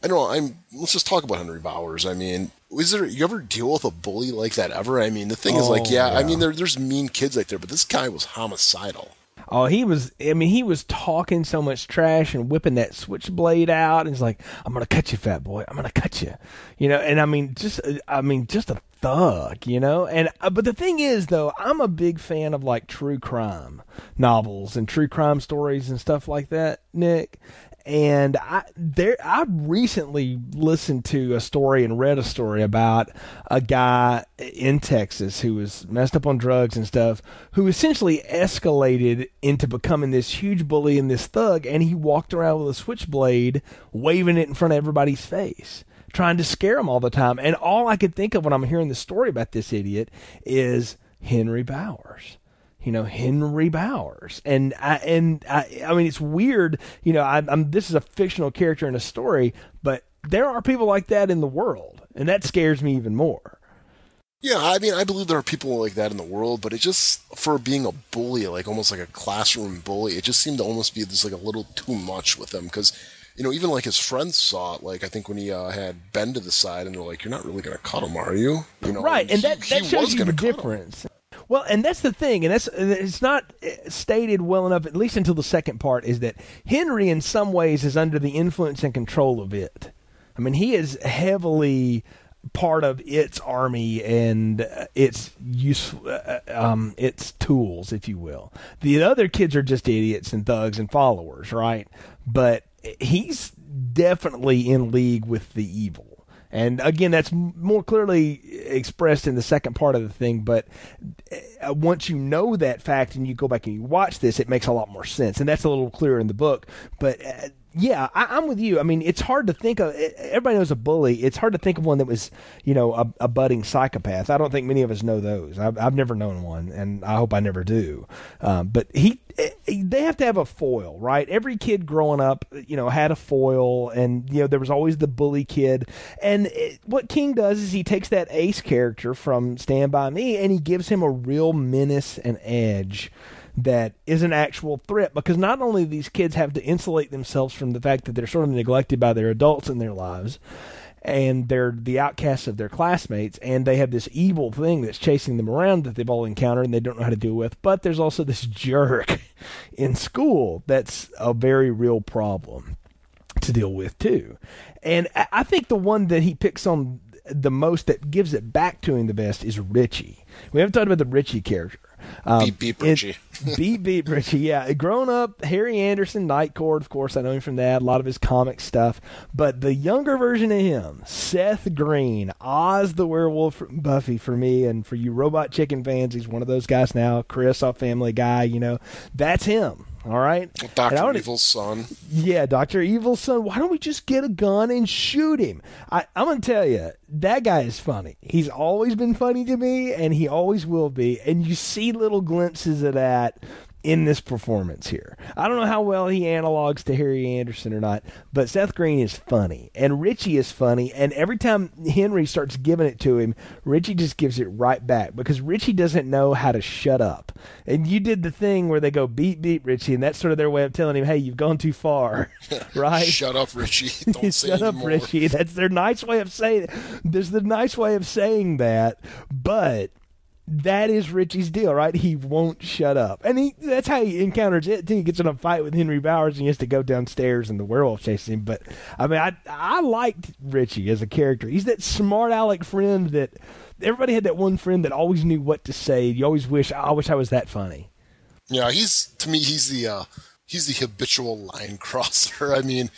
I don't know. I'm let's just talk about Henry Bowers. I mean, is there you ever deal with a bully like that ever? I mean, the thing oh, is like, yeah, yeah. I mean, there there's mean kids like there, but this guy was homicidal. Oh, he was, I mean, he was talking so much trash and whipping that switchblade out. And he's like, I'm going to cut you, fat boy. I'm going to cut you. You know, and I mean, just, I mean, just a thug, you know? And, uh, but the thing is, though, I'm a big fan of like true crime novels and true crime stories and stuff like that, Nick. And I there, I recently listened to a story and read a story about a guy in Texas who was messed up on drugs and stuff, who essentially escalated into becoming this huge bully and this thug, and he walked around with a switchblade, waving it in front of everybody's face, trying to scare them all the time. And all I could think of when I'm hearing the story about this idiot is Henry Bowers. You know, Henry Bowers. And I, and I, I mean, it's weird, you know, I, I'm, this is a fictional character in a story, but there are people like that in the world. And that scares me even more. Yeah. I mean, I believe there are people like that in the world, but it just, for being a bully, like almost like a classroom bully, it just seemed to almost be just like a little too much with him. 'Cause you know, even like his friends saw it, like I think when he uh, had Ben to the side and they're like, you're not really going to cut him, are you? You know, right. And, and that, he, that he shows you the difference. Him. Well, and that's the thing, and that's it's not stated well enough, at least until the second part, is that Henry in some ways is under the influence and control of it. I mean, he is heavily part of its army and uh, its use, uh, um, its tools, if you will. The other kids are just idiots and thugs and followers, right? But he's definitely in league with the evil. And again, that's more clearly expressed in the second part of the thing. But once you know that fact and you go back and you watch this, it makes a lot more sense. And that's a little clearer in the book. But uh, yeah, I, I'm with you. I mean, it's hard to think of. Everybody knows a bully. It's hard to think of one that was, you know, a, a budding psychopath. I don't think many of us know those. I've, I've never known one, and I hope I never do. Um, but he. They have to have a foil, right? Every kid growing up, you know, had a foil, and, you know, there was always the bully kid. And it, what King does is he takes that Ace character from Stand By Me, and he gives him a real menace and edge that is an actual threat, because not only do these kids have to insulate themselves from the fact that they're sort of neglected by their adults in their lives, and they're the outcasts of their classmates, and they have this evil thing that's chasing them around that they've all encountered and they don't know how to deal with. But there's also this jerk in school that's a very real problem to deal with, too. And I think the one that he picks on the most that gives it back to him the best is Richie. We haven't talked about the Richie character. Um, beep, beep, Richie. It, beep, beep, Richie, yeah. Grown up, Harry Anderson, Night Court, of course, I know him from that, a lot of his comic stuff. But the younger version of him, Seth Green, Oz the Werewolf from Buffy for me, and for you Robot Chicken fans, he's one of those guys now, Chris off Family Guy, you know, that's him. All right. Doctor Evil's son. Yeah, Doctor Evil's son. Why don't we just get a gun and shoot him? I, I'm going to tell you, that guy is funny. He's always been funny to me, and he always will be. And you see little glimpses of that in this performance here. I don't know how well he analogs to Harry Anderson or not, but Seth Green is funny, and Richie is funny, and every time Henry starts giving it to him, Richie just gives it right back, because Richie doesn't know how to shut up. And you did the thing where they go, beep, beep, Richie, and that's sort of their way of telling him, hey, you've gone too far, right? Shut up, Richie. Don't say Shut anymore. Up, Richie. That's their nice way of saying it. There's the nice way of saying that, but... that is Richie's deal, right? He won't shut up. And he, that's how he encounters it, too. He gets in a fight with Henry Bowers, and he has to go downstairs, and the werewolf chases him. But, I mean, I I liked Richie as a character. He's that smart aleck friend that... everybody had that one friend that always knew what to say. You always wish, I wish I was that funny. Yeah, he's... to me, he's the, uh, he's the habitual line crosser. I mean...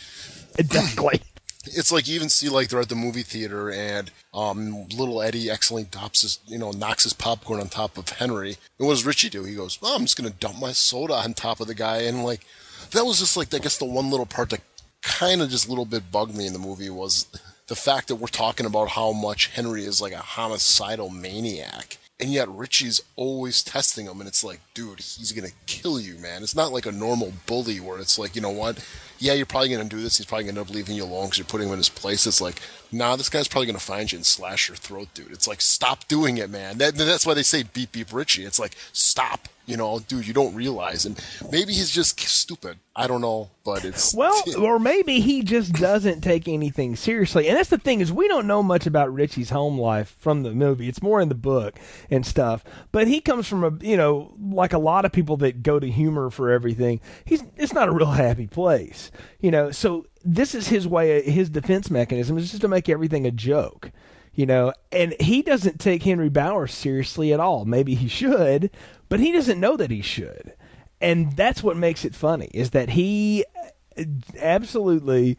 exactly. It's like you even see, like, they're at the movie theater, and um, little Eddie accidentally dumps his, you know, knocks his popcorn on top of Henry. And what does Richie do? He goes, oh, I'm just going to dump my soda on top of the guy. And, like, that was just, like, I guess the one little part that kind of just a little bit bugged me in the movie was the fact that we're talking about how much Henry is, like, a homicidal maniac. And yet Richie's always testing him, and it's like, dude, he's going to kill you, man. It's not like a normal bully where it's like, you know what? Yeah, you're probably going to do this. He's probably going to end up leaving you alone because you're putting him in his place. It's like, nah, this guy's probably going to find you and slash your throat, dude. It's like, stop doing it, man. That, that's why they say beep, beep, Richie. It's like, stop. You know, dude, you don't realize. And maybe he's just stupid. I don't know, but it's... well, you know. Or maybe he just doesn't take anything seriously. And that's the thing is we don't know much about Richie's home life from the movie. It's more in the book and stuff. But he comes from a, you know, like a lot of people that go to humor for everything. He's It's not a real happy place, you know. So this is his way, his defense mechanism is just to make everything a joke. You know, and he doesn't take Henry Bowers seriously at all. Maybe he should, but he doesn't know that he should. And that's what makes it funny, is that he absolutely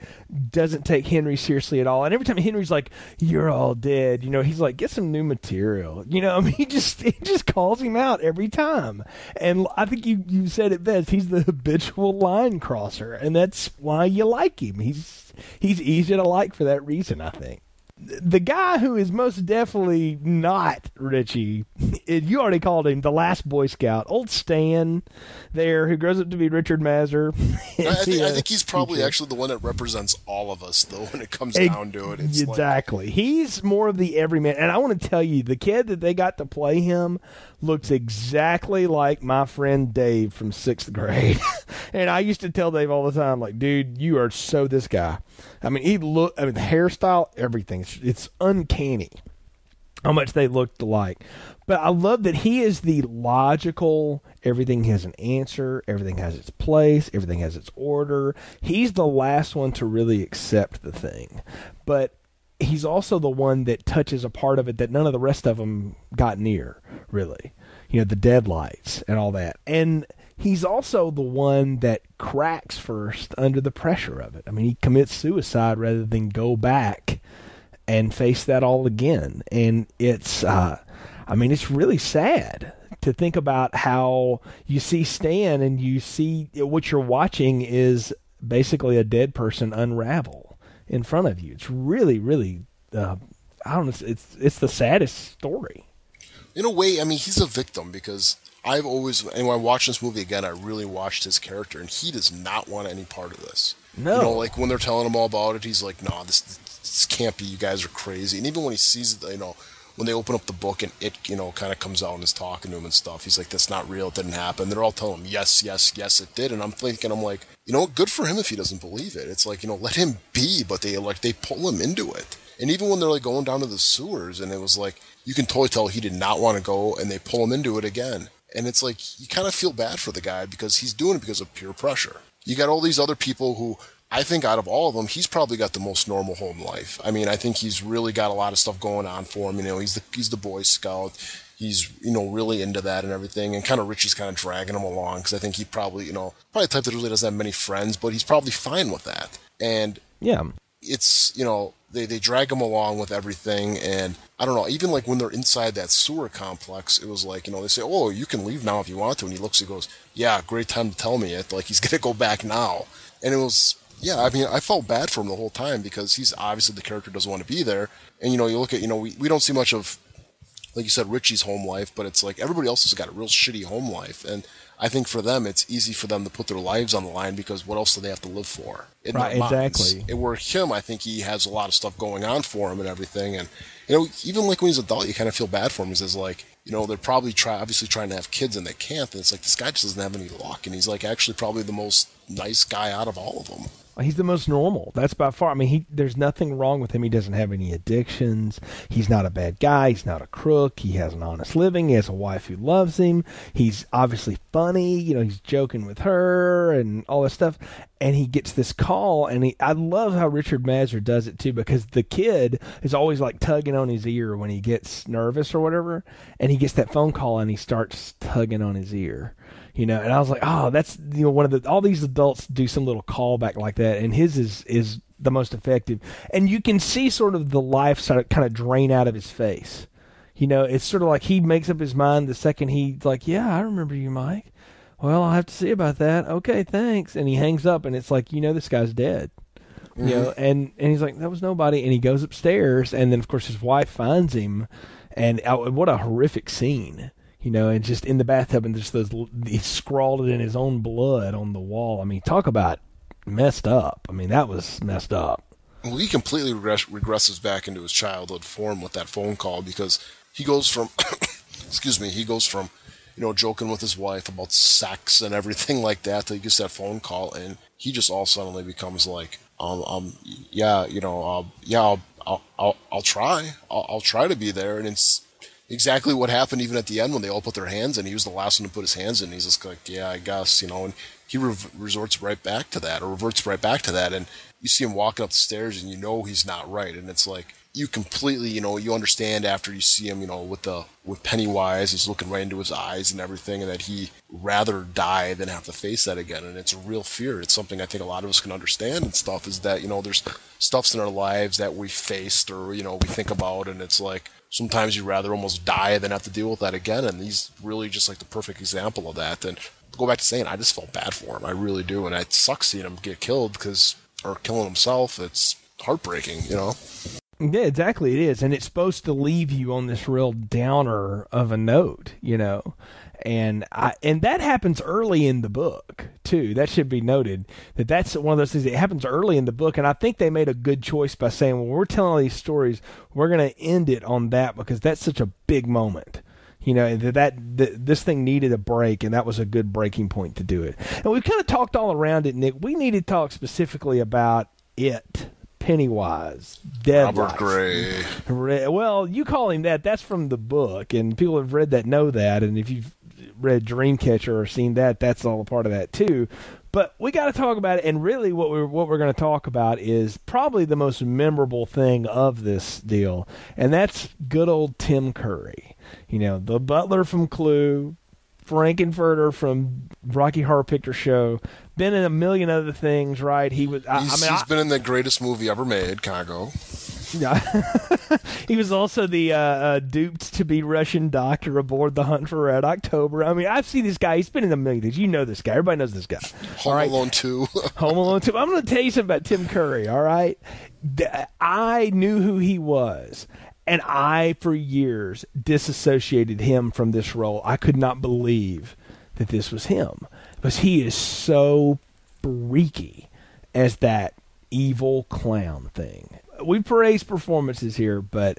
doesn't take Henry seriously at all. And every time Henry's like, you're all dead, you know, he's like, get some new material. You know, I mean, he just he just calls him out every time. And I think you, you said it best. He's the habitual line crosser, and that's why you like him. He's He's easy to like for that reason, I think. The guy who is most definitely not Richie, you already called him the last Boy Scout, old Stan there, who grows up to be Richard Mazur. I think, I think he's probably teacher. Actually the one that represents all of us, though, when it comes it, down to it. It's exactly. Like... he's more of the everyman. And I want to tell you, the kid that they got to play him looks exactly like my friend Dave from sixth grade. And I used to tell Dave all the time, like, dude, you are so this guy. I mean, he look. I mean, the hairstyle, everything. It's, it's uncanny how much they looked alike. But I love that he is the logical. Everything has an answer. Everything has its place. Everything has its order. He's the last one to really accept the thing, but he's also the one that touches a part of it that none of the rest of them got near, really. You know, the Deadlights and all that, and. He's also the one that cracks first under the pressure of it. I mean, he commits suicide rather than go back and face that all again. And it's, uh, I mean, it's really sad to think about how you see Stan and you see what you're watching is basically a dead person unravel in front of you. It's really, really, uh, I don't know, it's, it's the saddest story. In a way, I mean, he's a victim because... I've always, and when I watched this movie again, I really watched his character, and he does not want any part of this. No. You know, like, when they're telling him all about it, he's like, no, this, this can't be, you guys are crazy. And even when he sees it, you know, when they open up the book and it, you know, kind of comes out and is talking to him and stuff, he's like, that's not real, it didn't happen. They're all telling him, yes, yes, yes, it did. And I'm thinking, I'm like, you know, good for him if he doesn't believe it. It's like, you know, let him be, but they, like, they pull him into it. And even when they're, like, going down to the sewers, and it was like, you can totally tell he did not want to go, and they pull him into it again. And it's like, you kind of feel bad for the guy because he's doing it because of peer pressure. You got all these other people who, I think out of all of them, he's probably got the most normal home life. I mean, I think he's really got a lot of stuff going on for him. You know, he's the, he's the Boy Scout. He's, you know, really into that and everything. And kind of Richie's kind of dragging him along because I think he probably, you know, probably the type that really doesn't have many friends, but he's probably fine with that. And yeah, it's, you know... They they drag him along with everything, and I don't know, even like when they're inside that sewer complex, it was like, you know, they say, oh, you can leave now if you want to, and he looks, he goes, yeah, great time to tell me it, like, he's going to go back now. And it was, yeah, I mean, I felt bad for him the whole time, because he's obviously the character doesn't want to be there, and, you know, you look at, you know, we, we don't see much of, like you said, Richie's home life, but it's like, everybody else has got a real shitty home life, and I think for them, it's easy for them to put their lives on the line because what else do they have to live for? In right, exactly. It were him, I think he has a lot of stuff going on for him and everything. And, you know, even like when he's an adult, you kind of feel bad for him. He's like, you know, they're probably try, obviously trying to have kids and they can't. And it's like, this guy just doesn't have any luck. And he's like actually probably the most nice guy out of all of them. He's the most normal. That's by far. I mean, he, there's nothing wrong with him. He doesn't have any addictions. He's not a bad guy. He's not a crook. He has an honest living. He has a wife who loves him. He's obviously funny. You know, he's joking with her and all that stuff. And he gets this call. And he, I love how Richard Mazur does it, too, because the kid is always like tugging on his ear when he gets nervous or whatever. And he gets that phone call and he starts tugging on his ear. You know, and I was like, oh, that's, you know, one of the, all these adults do some little callback like that. And his is, is the most effective. And you can see sort of the life sort of kind of drain out of his face. You know, it's sort of like he makes up his mind the second he's like, yeah, I remember you, Mike. Well, I'll have to see about that. Okay, thanks. And he hangs up and it's like, you know, this guy's dead. Mm-hmm. You know, and, and he's like, that was nobody. And he goes upstairs. And then, of course, his wife finds him. And oh, what a horrific scene. You know, and just in the bathtub and just those, he scrawled it in his own blood on the wall. I mean, talk about messed up. I mean, that was messed up. Well, he completely regress, regresses back into his childhood form with that phone call because he goes from, excuse me, he goes from, you know, joking with his wife about sex and everything like that till he gets that phone call and he just all suddenly becomes like, um, um, yeah, you know, uh, yeah, I'll, I'll, I'll, I'll try, I'll, I'll try to be there, and it's. Exactly what happened even at the end when they all put their hands in. He was the last one to put his hands in. He's just like, yeah, I guess, you know, and he re- resorts right back to that or reverts right back to that. And you see him walking up the stairs and you know he's not right. And it's like you completely, you know, you understand after you see him, you know, with the with Pennywise, he's looking right into his eyes and everything, and that he rather die than have to face that again. And it's a real fear. It's something I think a lot of us can understand and stuff is that, you know, there's stuffs in our lives that we faced or, you know, we think about, and it's like, sometimes you'd rather almost die than have to deal with that again, and he's really just like the perfect example of that. And go back to saying, I just felt bad for him. I really do, and it sucks seeing him get killed because, or killing himself. It's heartbreaking, you know? Yeah, exactly, it is. And it's supposed to leave you on this real downer of a note, you know? And I and that happens early in the book, too. That should be noted. That that's one of those things. It happens early in the book, and I think they made a good choice by saying, well, we're telling all these stories, we're going to end it on that because that's such a big moment. You know, that, that th- this thing needed a break, and that was a good breaking point to do it. And we've kind of talked all around it, Nick. We need to talk specifically about it. Pennywise, Deadlights. Robert Gray. Well, you call him that. That's from the book, and people who have read that know that. And if you've read Dreamcatcher or seen that, that's all a part of that too. But we got to talk about it, and really, what we're what we're going to talk about is probably the most memorable thing of this deal, and that's good old Tim Curry. You know, the butler from Clue, Frankenfurter from Rocky Horror Picture Show, been in a million other things, right? He was. I, he's I mean, he's I, been in the greatest movie ever made, Congo. Yeah, he was also the uh, uh, duped to be Russian doctor aboard the Hunt for Red October. I mean, I've seen this guy. He's been in a million things. You know this guy. Everybody knows this guy. Home right? Alone two. Home Alone two. I'm going to tell you something about Tim Curry. All right, I knew who he was. And I, for years, disassociated him from this role. I could not believe that this was him. Because he is so freaky as that evil clown thing. We praise performances here, but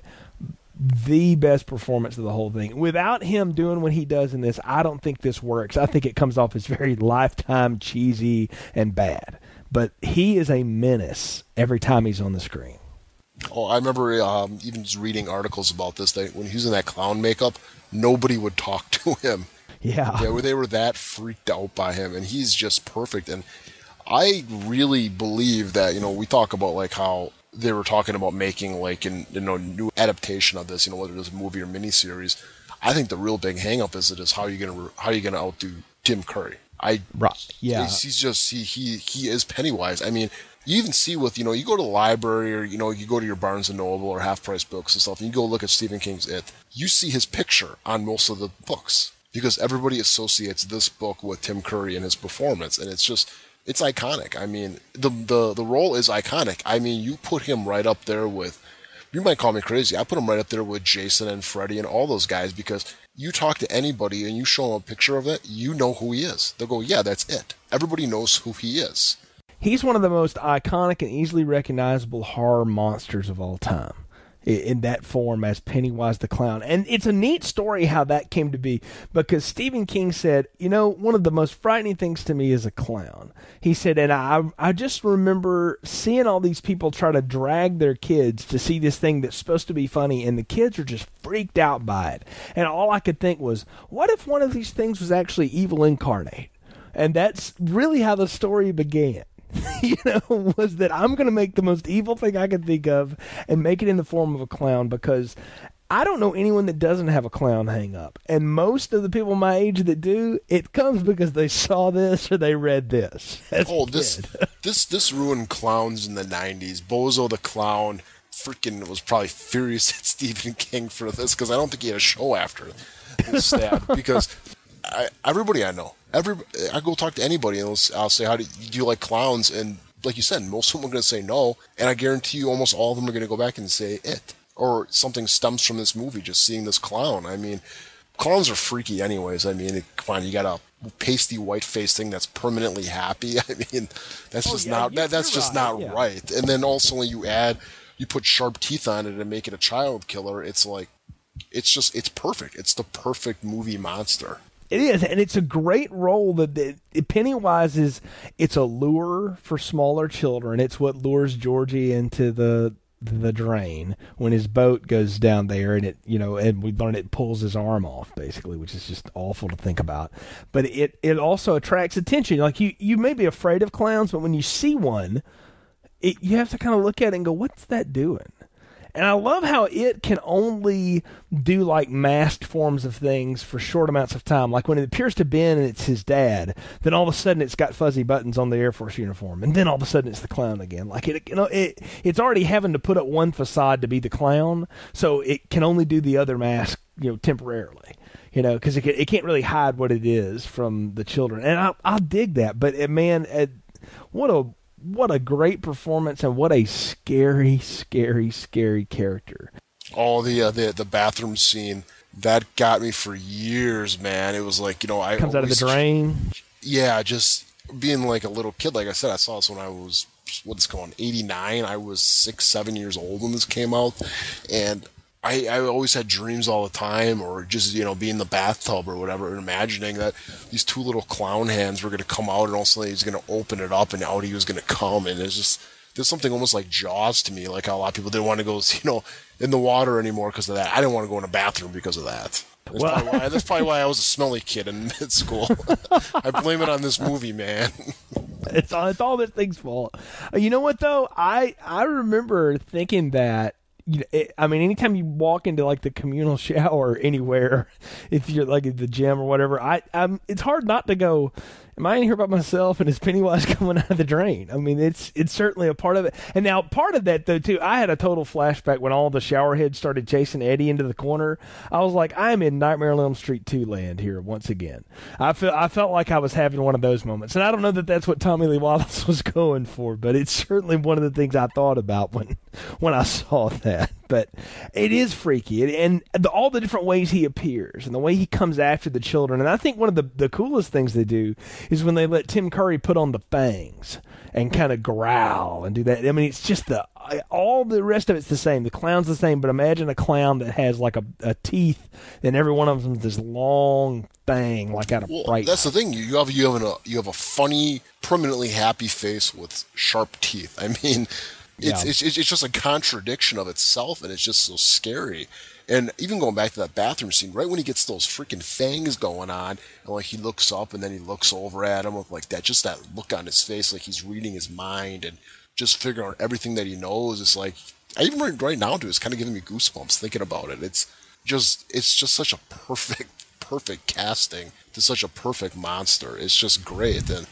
the best performance of the whole thing. Without him doing what he does in this, I don't think this works. I think it comes off as very lifetime cheesy and bad. But he is a menace every time he's on the screen. Oh, I remember um, even just reading articles about this. That when he was in that clown makeup, nobody would talk to him. Yeah. yeah, they were that freaked out by him, and he's just perfect. And I really believe that, you know, we talk about like how they were talking about making like an, you know, new adaptation of this, you know, whether it's a movie or miniseries. I think the real big hang-up is it is how you're gonna how you gonna outdo Tim Curry. I right. yeah, he's, he's just he he he is Pennywise. I mean. You even see with, you know, you go to the library or, you know, you go to your Barnes and Noble or half-price books and stuff, and you go look at Stephen King's It, you see his picture on most of the books because everybody associates this book with Tim Curry and his performance, and it's just, it's iconic. I mean, the the, the role is iconic. I mean, you put him right up there with, you might call me crazy, I put him right up there with Jason and Freddy and all those guys because You talk to anybody and you show them a picture of it, you know who he is. They'll go, yeah, that's it. Everybody knows who he is. He's one of the most iconic and easily recognizable horror monsters of all time, in that form as Pennywise the Clown. And it's a neat story how that came to be, because Stephen King said, you know, one of the most frightening things to me is a clown. He said, and I I just remember seeing all these people try to drag their kids to see this thing that's supposed to be funny, and the kids are just freaked out by it. And all I could think was, what if one of these things was actually evil incarnate? And that's really how the story began. You know, was that I'm going to make the most evil thing I can think of and make it in the form of a clown, because I don't know anyone that doesn't have a clown hang up. And most of the people my age that do, it comes because they saw this or they read this. Oh, this, this this ruined clowns in the nineties. Bozo the Clown freaking was probably furious at Stephen King for this, because I don't think he had a show after this stab, because I, everybody I know, Every I go talk to anybody and I'll, I'll say, "How do you, do you like clowns?" And like you said, most of them are going to say no, and I guarantee you, almost all of them are going to go back and say it or something stems from this movie. Just seeing this clown. I mean, clowns are freaky, anyways. I mean, it, come on, you got a pasty white face thing that's permanently happy. I mean, that's oh, just yeah, not that, that's right. just not yeah. right. And then also you add, you put sharp teeth on it and make it a child killer. It's like, it's just, it's perfect. It's the perfect movie monster. It is, and it's a great role that, that Pennywise is, it's a lure for smaller children. It's what lures Georgie into the the drain when his boat goes down there, and it, you know, and we learn it pulls his arm off, basically, which is just awful to think about. But it, it also attracts attention. Like, you, you may be afraid of clowns, but when you see one, it, you have to kind of look at it and go, what's that doing? And I love how it can only do, like, masked forms of things for short amounts of time. Like, when it appears to Ben and it's his dad, then all of a sudden it's got fuzzy buttons on the Air Force uniform, and then all of a sudden it's the clown again. Like, it, you know, it it's already having to put up one facade to be the clown, so it can only do the other mask, you know, temporarily. You know, because it, can, it can't really hide what it is from the children. And I, I dig that. But, uh, man, uh, what a... What a great performance, and what a scary, scary, scary character. Oh, the uh, the the bathroom scene, that got me for years, man. It was like, you know, I comes always, out of the drain. Yeah, just being like a little kid. Like I said, I saw this when I was, what's going, eighty-nine. I was six, seven years old when this came out, and I, I always had dreams all the time, or just, you know, be in the bathtub or whatever, and imagining that these two little clown hands were going to come out, and all of a sudden he was going to open it up, and out he was going to come. And it's just, there's something almost like Jaws to me, like how a lot of people didn't want to go, you know, in the water anymore because of that. I didn't want to go in a bathroom because of that. That's, well, probably why, that's probably why I was a smelly kid in mid school. I blame it on this movie, man. It's all, it's all this thing's fault. You know what, though? I, I remember thinking that. I mean, anytime you walk into, like, the communal shower anywhere, if you're, like, at the gym or whatever, I, I'm, it's hard not to go, am I in here by myself, and is Pennywise coming out of the drain? I mean, it's it's certainly a part of it. And now, part of that, though, too, I had a total flashback when all the showerheads started chasing Eddie into the corner. I was like, I'm in Nightmare on Elm Street two land here once again. I, feel, I felt like I was having one of those moments. And I don't know that that's what Tommy Lee Wallace was going for, but it's certainly one of the things I thought about when, when I saw that. But it is freaky, and, and the, all the different ways he appears and the way he comes after the children. And I think one of the, the coolest things they do is when they let Tim Curry put on the fangs and kind of growl and do that. I mean, it's just the all the rest of it's the same. The clown's the same, but imagine a clown that has like a, a teeth, and every one of them is this long thing, like out of well, bright. That's the thing. You have you have a you have a funny, permanently happy face with sharp teeth. I mean. It's, yeah. it's it's just a contradiction of itself, and it's just so scary. And even going back to that bathroom scene, right when he gets those freaking fangs going on, and like he looks up and then he looks over at him with like that, just that look on his face, like he's reading his mind and just figuring out everything that he knows. It's like, I even right, right now, dude, it's kind of giving me goosebumps thinking about it. It's just it's just such a perfect perfect casting to such a perfect monster. It's just great, and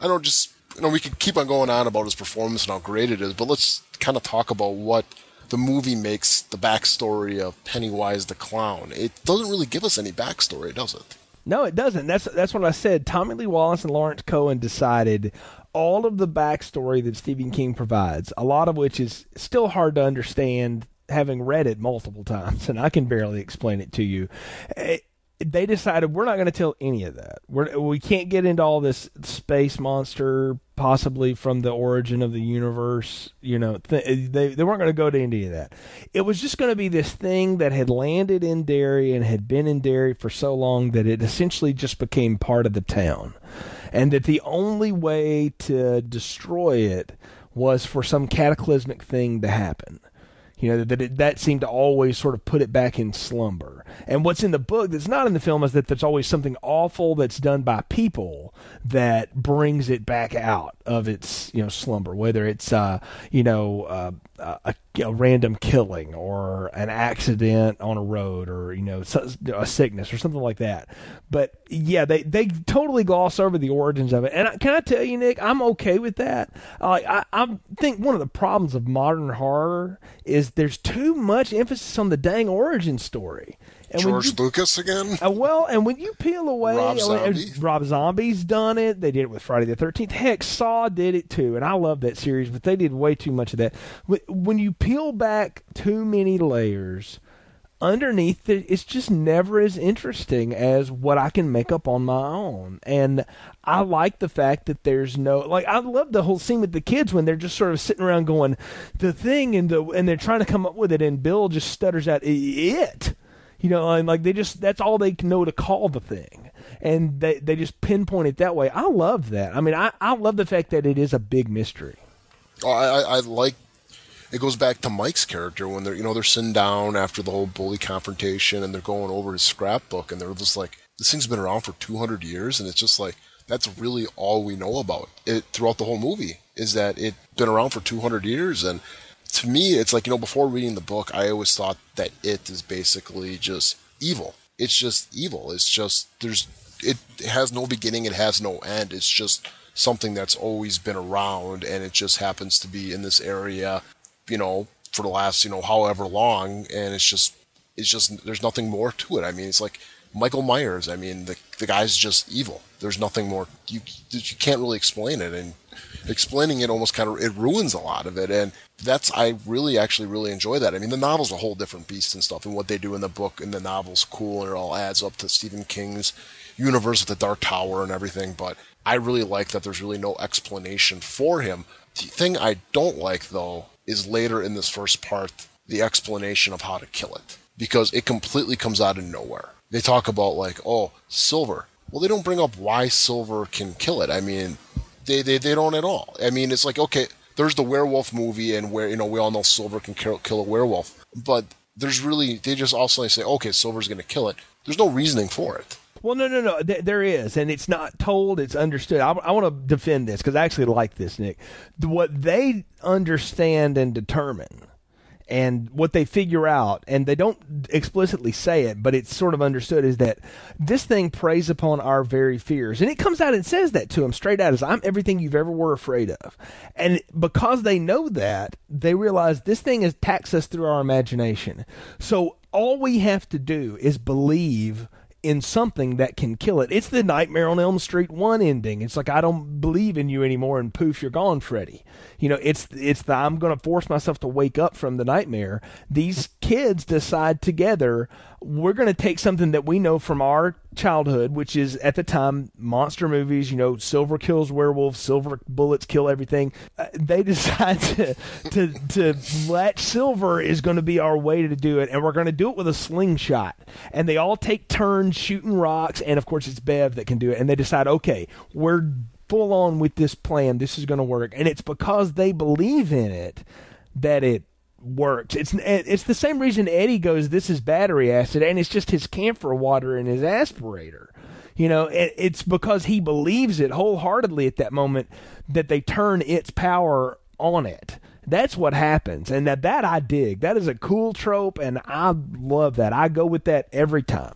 I don't just. You know, we could keep on going on about his performance and how great it is, but let's kind of talk about what the movie makes the backstory of Pennywise the Clown. It doesn't really give us any backstory, does it? No, it doesn't. That's that's what I said. Tommy Lee Wallace and Lawrence Cohen decided all of the backstory that Stephen King provides, a lot of which is still hard to understand, having read it multiple times, and I can barely explain it to you. It, they decided we're not going to tell any of that. We're, we can't get into all this space monster, possibly from the origin of the universe. You know, th- they they weren't going to go to any of that. It was just going to be this thing that had landed in Derry and had been in Derry for so long that it essentially just became part of the town, and that the only way to destroy it was for some cataclysmic thing to happen. You know, that it, that seemed to always sort of put it back in slumber. And what's in the book that's not in the film is that there's always something awful that's done by people that brings it back out of its, you know, slumber, whether it's, uh, you know, uh, a, a random killing or an accident on a road or, you know, a sickness or something like that. But, yeah, they, they totally gloss over the origins of it. And I, can I tell you, Nick, I'm okay with that. Uh, I, I think one of the problems of modern horror is there's too much emphasis on the dang origin story. And George you, Lucas again? Uh, well, and when you peel away... Rob, Zombie. uh, Rob Zombie's done it. They did it with Friday the thirteenth. Heck, Saw did it too, and I love that series, but they did way too much of that. When you peel back too many layers... underneath it, it's just never as interesting as what I can make up on my own. And I like the fact that there's no, like, I love the whole scene with the kids when they're just sort of sitting around going, the thing, and the and they're trying to come up with it, and Bill just stutters out, it. You know, and like, they just, that's all they know to call the thing. And they, they just pinpoint it that way. I love that. I mean, I, I love the fact that it is a big mystery. Oh, I, I like it goes back to Mike's character when they're, you know, they're sitting down after the whole bully confrontation and they're going over his scrapbook and they're just like, this thing's been around for two hundred years, and it's just like, that's really all we know about it throughout the whole movie, is that it's been around for two hundred years. And to me, it's like, you know, before reading the book, I always thought that it is basically just evil. It's just evil. It's just, there's, it has no beginning. It has no end. It's just something that's always been around, and it just happens to be in this area, you know, for the last, you know, however long, and it's just, it's just, there's nothing more to it. I mean, it's like Michael Myers. I mean, the the guy's just evil. There's nothing more. You you can't really explain it, and explaining it almost kind of, it ruins a lot of it. And that's, I really actually really enjoy that. I mean, the novel's a whole different beast and stuff, and what they do in the book and the novel's cool, and it all adds up to Stephen King's universe with the Dark Tower and everything. But I really like that there's really no explanation for him. The thing I don't like, though, is later in this first part, the explanation of how to kill it, because it completely comes out of nowhere. They talk about, like, oh, Silver. Well, they don't bring up why Silver can kill it. I mean, they, they, they don't at all. I mean, it's like, okay, there's the werewolf movie, and where, you know, we all know Silver can kill, kill a werewolf, but there's really, they just all suddenly say, okay, Silver's going to kill it. There's no reasoning for it. Well, no, no, no, there is, and it's not told, it's understood. I, I want to defend this, because I actually like this, Nick. What they understand and determine, and what they figure out, and they don't explicitly say it, but it's sort of understood, is that this thing preys upon our very fears. And it comes out and says that to them straight out, as I'm everything you've ever were afraid of. And because they know that, they realize this thing attacks us through our imagination. So all we have to do is believe in something that can kill it. It's the Nightmare on Elm Street one ending. It's like, I don't believe in you anymore, and poof, you're gone, Freddy. You know, it's it's the, I'm going to force myself to wake up from the nightmare. These kids decide together, we're going to take something that we know from our childhood, which is, at the time, monster movies. You know, Silver kills werewolves, Silver bullets kill everything. Uh, they decide to to to let Silver is going to be our way to do it, and we're going to do it with a slingshot. And they all take turns shooting rocks, and of course it's Bev that can do it. And they decide, okay, we're full on with this plan. This is going to work. And it's because they believe in it that it works. It's it's the same reason Eddie goes, this is battery acid, and it's just his camphor water and his aspirator. You know, it, it's because he believes it wholeheartedly at that moment that they turn its power on it. That's what happens, and that, that I dig. That is a cool trope, and I love that. I go with that every time.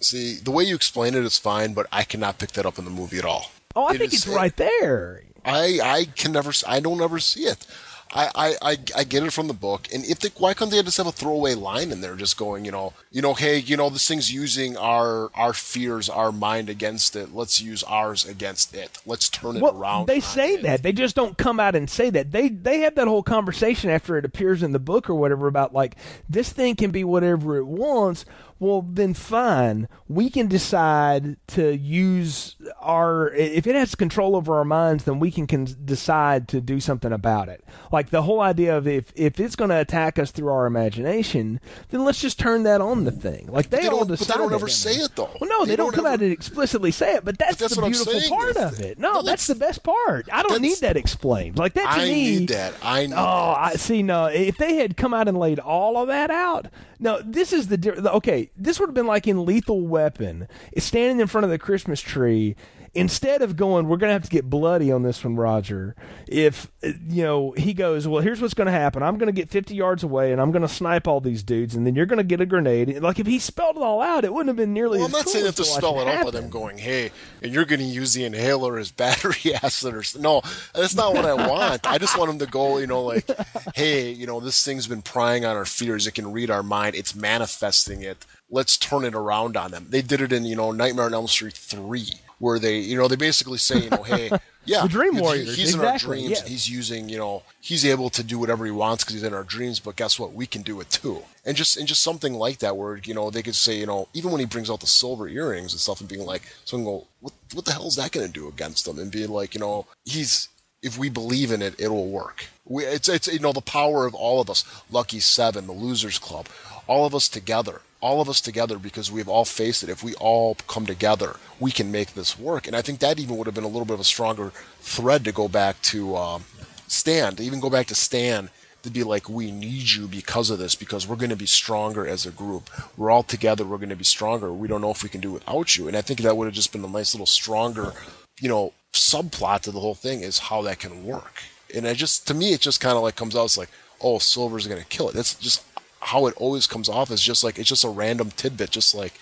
See, the way you explain it is fine, but I cannot pick that up in the movie at all. Oh, I it think is, it's right there. I, I can never, I don't ever see it. I, I, I get it from the book, and if they, why couldn't they just have a throwaway line in there, just going, you know, you know, hey, you know, this thing's using our our fears, our mind against it. Let's use ours against it. Let's turn it well, around. They say it. that. They just don't come out and say that. They they have that whole conversation after it appears in the book or whatever about like this thing can be whatever it wants. Well, then fine. We can decide to use our... If it has control over our minds, then we can, can decide to do something about it. Like, the whole idea of if, if it's going to attack us through our imagination, then let's just turn that on the thing. Like, they, they all decide... But they don't ever say it, though. Well, no, they, they don't, don't come ever, out and explicitly say it, but that's, but that's the beautiful part of it. No, no that's the best part. I don't need that explained. Like, that to I me... I need that. I need Oh, that. I, see, no, if they had come out and laid all of that out... No, this is the... the okay... This would have been like in Lethal Weapon, standing in front of the Christmas tree. Instead of going, we're going to have to get bloody on this one, Roger. If, you know, he goes, well, here's what's going to happen. I'm going to get fifty yards away, and I'm going to snipe all these dudes, and then you're going to get a grenade. Like, if he spelled it all out, it wouldn't have been nearly well, as cool. Well, I'm not saying you have to spell it out by them going, hey, and you're going to use the inhaler as battery acid or something. No, that's not what I want. I just want him to go, you know, like, hey, you know, this thing's been prying on our fears. It can read our mind. It's manifesting it. Let's turn it around on them. They did it in, you know, Nightmare on Elm Street three. Where they, you know, they basically say, you know, hey, yeah, the Dream Warriors, he's exactly, in our dreams. Yes. He's using, you know, he's able to do whatever he wants because he's in our dreams. But guess what? We can do it too. And just and just something like that, where you know they could say, you know, even when he brings out the silver earrings and stuff, and being like, so I can go, what what the hell is that going to do against them? And be like, you know, he's if we believe in it, it will work. We, it's it's you know the power of all of us, Lucky Seven, the Losers Club, all of us together. all of us together, because we've all faced it. If we all come together, we can make this work. And I think that even would have been a little bit of a stronger thread to go back to um, Stan, to even go back to Stan, to be like, we need you because of this, because we're going to be stronger as a group. We're all together. We're going to be stronger. We don't know if we can do without you. And I think that would have just been a nice little stronger, you know, subplot to the whole thing is how that can work. And I just, to me, it just kind of like comes out, it's like, oh, Silver's going to kill it. That's just how it always comes off is just like, it's just a random tidbit, just like,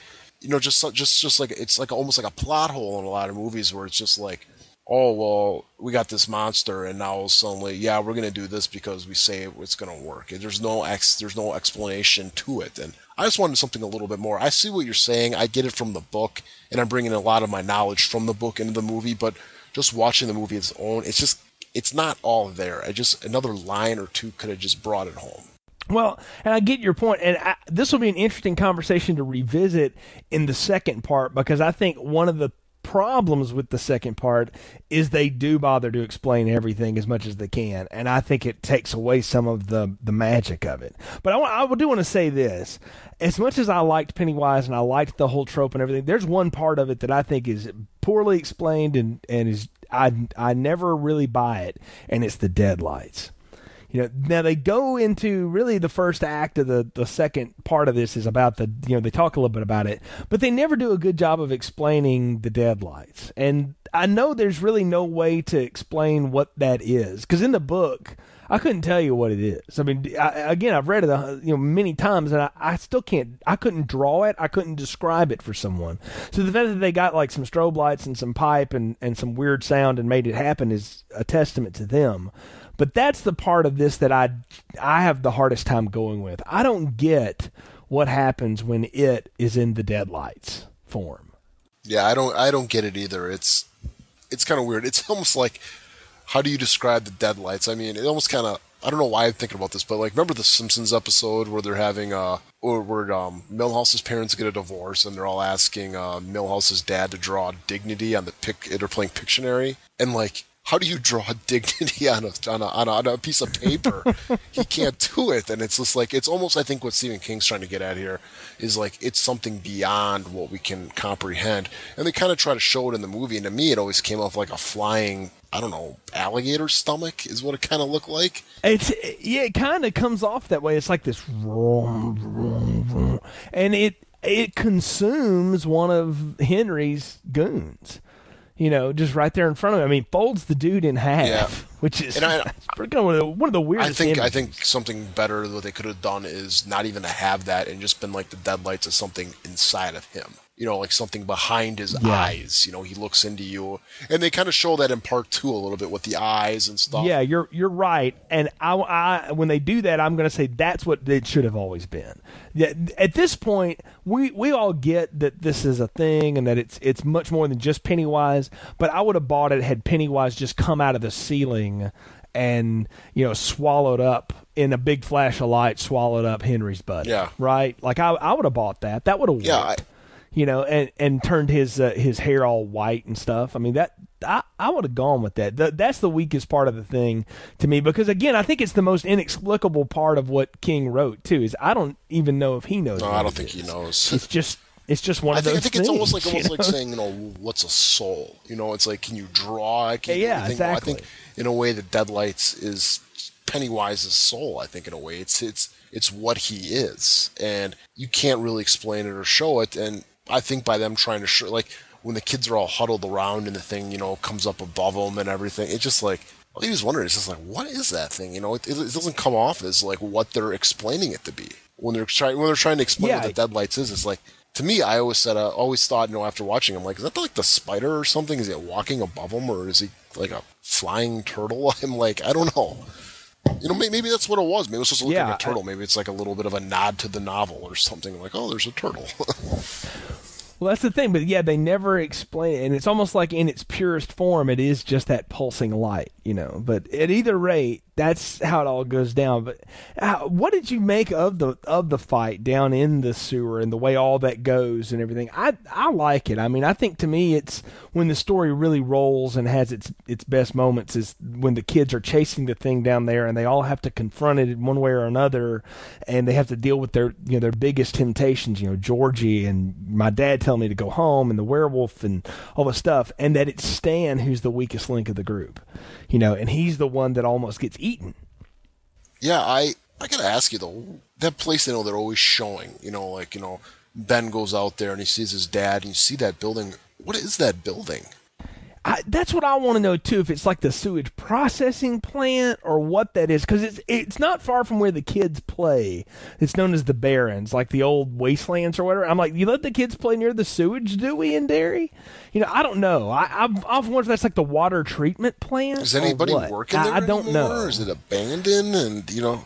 you know, just, just, just like, it's like almost like a plot hole in a lot of movies where it's just like, oh, well, we got this monster and now suddenly, yeah, we're going to do this because we say it's going to work. And there's no ex, there's no explanation to it. And I just wanted something a little bit more. I see what you're saying. I get it from the book, and I'm bringing a lot of my knowledge from the book into the movie, but just watching the movie its own, it's just, it's not all there. I just, another line or two could have just brought it home. Well, and I get your point, and I, this will be an interesting conversation to revisit in the second part, because I think one of the problems with the second part is they do bother to explain everything as much as they can, and I think it takes away some of the, the magic of it. But I, I do want to say this. As much as I liked Pennywise and I liked the whole trope and everything, there's one part of it that I think is poorly explained and, and is I, I never really buy it, and it's the Deadlights. You know, now they go into really the first act of the, the second part of this is about the, you know, they talk a little bit about it, but they never do a good job of explaining the Deadlights. And I know there's really no way to explain what that is, because in the book, I couldn't tell you what it is. I mean, I, again, I've read it uh, you know, many times, and I, I still can't, I couldn't draw it. I couldn't describe it for someone. So the fact that they got like some strobe lights and some pipe and, and some weird sound and made it happen is a testament to them. But that's the part of this that I, I have the hardest time going with. I don't get what happens when it is in the Deadlights form. Yeah, I don't, I don't get it either. It's, it's kind of weird. It's almost like, how do you describe the Deadlights? I mean, it almost kind of, I don't know why I'm thinking about this, but like, remember the Simpsons episode where they're having, uh, or where um, Milhouse's parents get a divorce and they're all asking uh, Milhouse's dad to draw dignity on the pic, they're playing Pictionary. And like, how do you draw dignity on a, on a, on a, on a piece of paper? He can't do it. And it's just like, it's almost, I think what Stephen King's trying to get at here is like, it's something beyond what we can comprehend. And they kind of try to show it in the movie. And to me, it always came off like a flying, I don't know, alligator stomach is what it kind of looked like. It's yeah, it kind of comes off that way. It's like this, and it, it consumes one of Henry's goons. You know, just right there in front of him. I mean, folds the dude in half, yeah. which is I, kind of one, of the, one of the weirdest I think images. I think something better that they could have done is not even to have that and just been like the Deadlights as something inside of him. you know, like something behind his yeah. eyes. You know, he looks into you, and they kind of show that in part two a little bit with the eyes and stuff. Yeah, you're you're right. And I, I when they do that, I'm going to say that's what it should have always been. Yeah, at this point, we we all get that this is a thing and that it's it's much more than just Pennywise. But I would have bought it had Pennywise just come out of the ceiling and, you know, swallowed up in a big flash of light, swallowed up Henry's buddy. Yeah. Right. Like I, I would have bought that. That would have worked. Yeah, I, you know, and, and turned his uh, his hair all white and stuff. I mean, that I, I would have gone with that. The, that's the weakest part of the thing to me, because, again, I think it's the most inexplicable part of what King wrote, too, is I don't even know if he knows. No, I don't think he knows. It's just it's just one I of think, those I think things, it's almost like almost know? like saying, you know, what's a soul? You know, it's like, can you draw? Can yeah, you yeah exactly. Well, I think in a way the Deadlights is Pennywise's soul, I think, in a way. It's, it's, it's what he is, and you can't really explain it or show it, and I think by them trying to show, like, when the kids are all huddled around and the thing, you know, comes up above them and everything, it's just like, well, he was wondering, it's just like, what is that thing? You know, it, it doesn't come off as, like, what they're explaining it to be. When they're trying when they're trying to explain yeah, what the Deadlights is, it's like, to me, I always said, I always thought, you know, after watching him, like, is that like the spider or something? Is it walking above him, or is he like a flying turtle? I'm like, I don't know. You know, maybe that's what it was. Maybe it was supposed to look yeah, like a turtle. Maybe it's like a little bit of a nod to the novel or something. Like, oh, there's a turtle. Well, that's the thing. But, yeah, they never explain it. And it's almost like in its purest form, it is just that pulsing light, you know. But at either rate, that's how it all goes down. But how, what did you make of the of the fight down in the sewer and the way all that goes and everything? I I like it. I mean, I think to me it's when the story really rolls and has its, its best moments is when the kids are chasing the thing down there and they all have to confront it in one way or another, and they have to deal with their, you know, their biggest temptations, you know, Georgie and my dad telling me to go home and the werewolf and all the stuff, and that it's Stan who's the weakest link of the group, you know, and he's the one that almost gets eaten. Yeah, I I gotta ask you though, that place, you know, they're always showing, you know, like, you know, Ben goes out there and he sees his dad and you see that building. What is that building? I, that's what I want to know too, if it's like the sewage processing plant or what that is, because it's it's not far from where the kids play. It's known as the Barrens, like the old wastelands or whatever. I'm like, you let the kids play near the sewage, do we, in Derry? You know, I don't know. I, I've often wondered if that's like the water treatment plant. Is anybody working there I, I don't anymore? know. Or is it abandoned? And you know.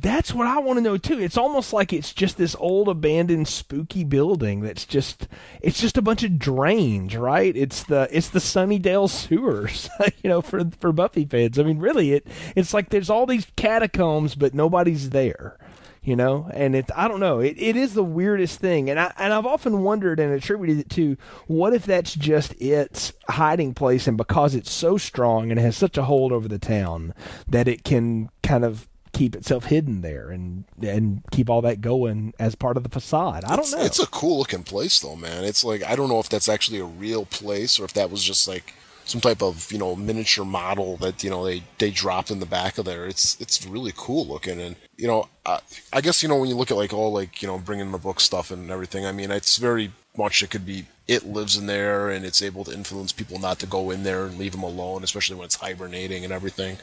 That's what I want to know too. It's almost like it's just this old abandoned spooky building that's just it's just a bunch of drains, right? It's the it's the Sunnydale sewers, you know, for for Buffy fans. I mean, really, it it's like there's all these catacombs, but nobody's there, you know. And it I don't know. It it is the weirdest thing, and I and I've often wondered and attributed it to what if that's just its hiding place, and because it's so strong and has such a hold over the town that it can kind of keep itself hidden there and and keep all that going as part of the facade. I don't it's, know. It's a cool looking place though, man. It's like, I don't know if that's actually a real place or if that was just like some type of, you know, miniature model that, you know, they, they dropped in the back of there. It's it's really cool looking. And, you know, I, I guess, you know, when you look at like all like, you know, bringing the book stuff and everything, I mean, it's very much it could be it lives in there and it's able to influence people not to go in there and leave them alone, especially when it's hibernating and everything.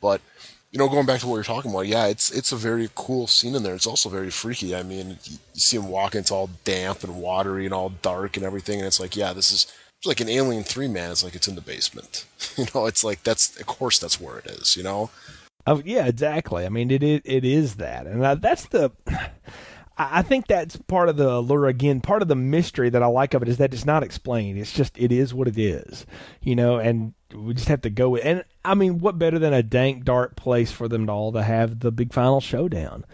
But you know, going back to what you're talking about, yeah, it's it's a very cool scene in there. It's also very freaky. I mean, you see him walking; it's all damp and watery and all dark and everything. And it's like, yeah, this is it's like an Alien three, man. It's like it's in the basement. You know, it's like that's of course that's where it is. You know, oh, yeah, exactly. I mean, it it, it is that, and I, that's the. I think that's part of the allure again, part of the mystery that I like of it is that it's not explained. It's just, it is what it is, you know, and we just have to go with, and I mean, what better than a dank, dark place for them to all to have the big final showdown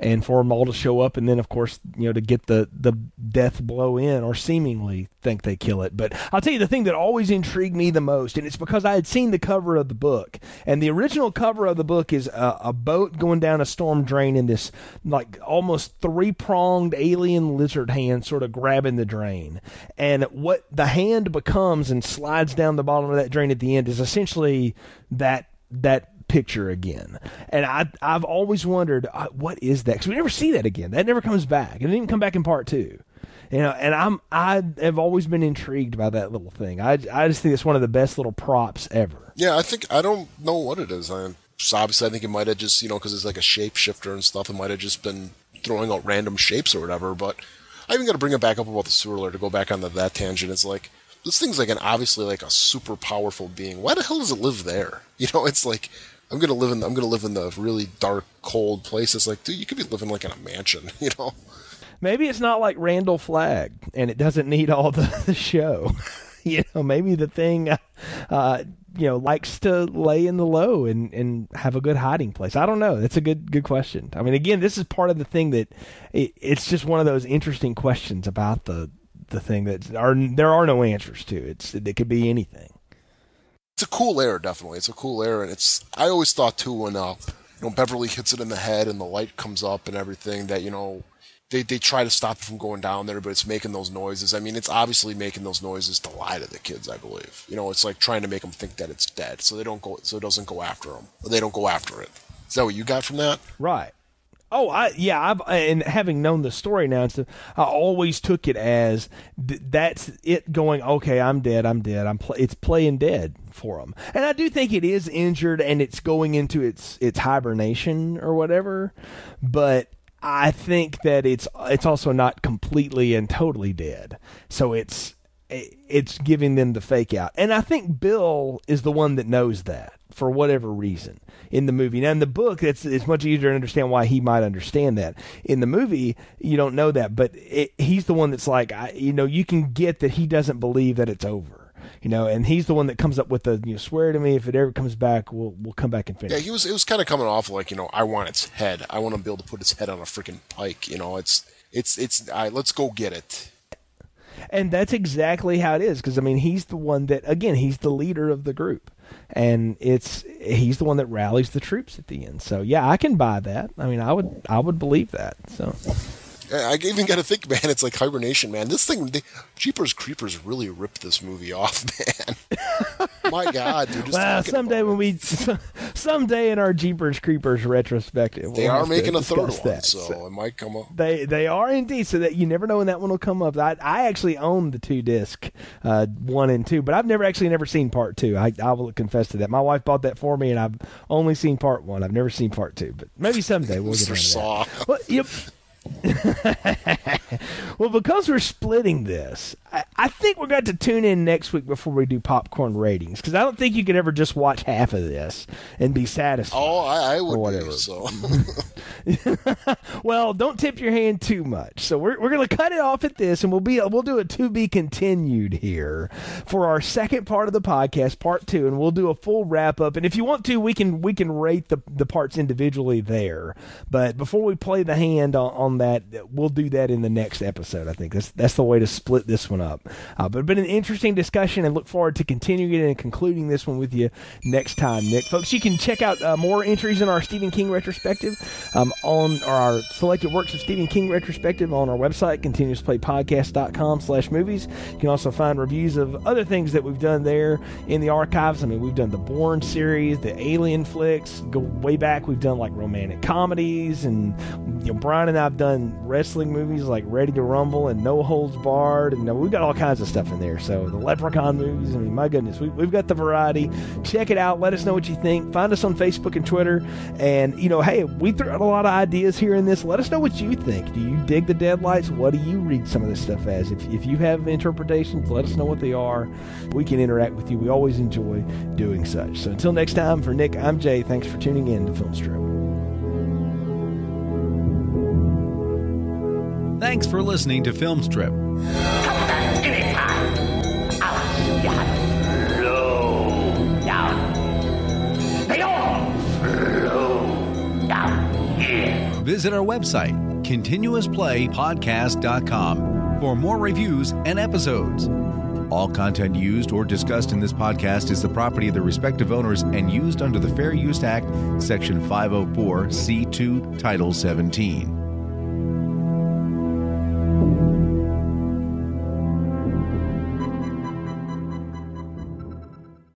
and for them all to show up. And then of course, you know, to get the, the death blow in or seemingly think they kill it. But I'll tell you the thing that always intrigued me the most, and it's because I had seen the cover of the book, and the original cover of the book is a, a boat going down a storm drain in this like almost three pronged alien lizard hand sort of grabbing the drain. And what the hand becomes and slides down the bottom of that drain at the end is essentially that, that, picture again. And I, I've always wondered, uh, what is that? Because we never see that again. That never comes back. It didn't even come back in part two. You know, and I'm, I have always been intrigued by that little thing. I, I just think it's one of the best little props ever. Yeah, I think, I don't know what it is. I, obviously, I think it might have just, you know, because it's like a shapeshifter and stuff, it might have just been throwing out random shapes or whatever, but I even got to bring it back up about the sewer alert to go back on the, that tangent. It's like, this thing's like an obviously like a super powerful being. Why the hell does it live there? You know, it's like, I'm gonna live in the, I'm gonna live in the really dark, cold place. It's like, dude, you could be living like in a mansion, you know. Maybe it's not like Randall Flagg, and it doesn't need all the, the show. You know, maybe the thing, uh, you know, likes to lay in the low and, and have a good hiding place. I don't know. That's a good good question. I mean, again, this is part of the thing that it, it's just one of those interesting questions about the the thing that are there are no answers to. It's it could be anything. It's a cool air, definitely. It's a cool air, and it's. I always thought too when uh, you know, Beverly hits it in the head and the light comes up and everything that you know. They they try to stop it from going down there, but it's making those noises. I mean, it's obviously making those noises to lie to the kids, I believe. You know, it's like trying to make them think that it's dead, so they don't go, so it doesn't go after them. Or they don't go after it. Is that what you got from that? Right. Oh, I yeah. I've, and having known the story now, and stuff, I always took it as th- that's it going. Okay, I'm dead. I'm dead. I'm pl- it's playing dead for them. And I do think it is injured, and it's going into its its hibernation or whatever, but. I think that it's it's also not completely and totally dead, so it's it's giving them the fake out. And I think Bill is the one that knows that for whatever reason in the movie. Now in the book, it's it's much easier to understand why he might understand that. In the movie, you don't know that, but it, he's the one that's like, I, you know, you can get that he doesn't believe that it's over. You know, and he's the one that comes up with the, you know, swear to me, if it ever comes back, we'll we'll come back and finish. Yeah, he was it was kind of coming off like, you know, I want its head. I want to be able to put its head on a freaking pike. You know, it's it's it's. All right, let's go get it. And that's exactly how it is, because I mean, he's the one that again, he's the leader of the group, and it's he's the one that rallies the troops at the end. So yeah, I can buy that. I mean, I would I would believe that. So. I even got to think, man, it's like hibernation, man. This thing, they, Jeepers Creepers really ripped this movie off, man. My God, dude. Well, someday when we, someday in our Jeepers Creepers retrospective. They are making a third one, that, so, so it might come up. They they are indeed, so that you never know when that one will come up. I I actually own the two-disc, uh, one and two, but I've never actually never seen part two. I, I will confess to that. My wife bought that for me, and I've only seen part one. I've never seen part two, but maybe someday we'll get into Saw. That. Well, yep. Well, because we're splitting this, I, I think we're going to tune in next week before we do popcorn ratings, because I don't think you could ever just watch half of this and be satisfied. Oh, I, I would whatever. Be, so. Well, don't tip your hand too much. So we're we're going to cut it off at this, and we'll be we'll do a to be continued here for our second part of the podcast, part two, and we'll do a full wrap up. And if you want to, we can we can rate the the parts individually there. But before we play the hand on, on that, we'll do that in the next episode. I think that's that's the way to split this one up, uh, but it's been an interesting discussion, and look forward to continuing it and concluding this one with you next time, Nick. Folks, you can check out uh, more entries in our Stephen King retrospective um, on our selected works of Stephen King retrospective on our website, continuous play podcast dot com slash movies. You can also find reviews of other things that we've done there in the archives. I mean, we've done the Bourne series, the Alien flicks, go way back. We've done like romantic comedies, and you know, Brian and I've done wrestling movies like Ready to Rumble and No Holds Barred, and we've got all kinds of stuff in there. So the Leprechaun movies, I mean, my goodness, we, we've got the variety. Check it out. Let us know what you think. Find us on Facebook and Twitter, and you know, hey, we threw out a lot of ideas here in this. Let us know what you think. Do you dig the Deadlights? What do you read some of this stuff as? If, if you have interpretations, let us know what they are. We can interact with you. We always enjoy doing such. So until next time, for Nick, I'm Jay. Thanks for tuning in to Filmstrip. Thanks for listening to Filmstrip. Visit our website, continuous play podcast dot com, for more reviews and episodes. All content used or discussed in this podcast is the property of the respective owners and used under the Fair Use Act, Section five oh four C two, Title seventeen.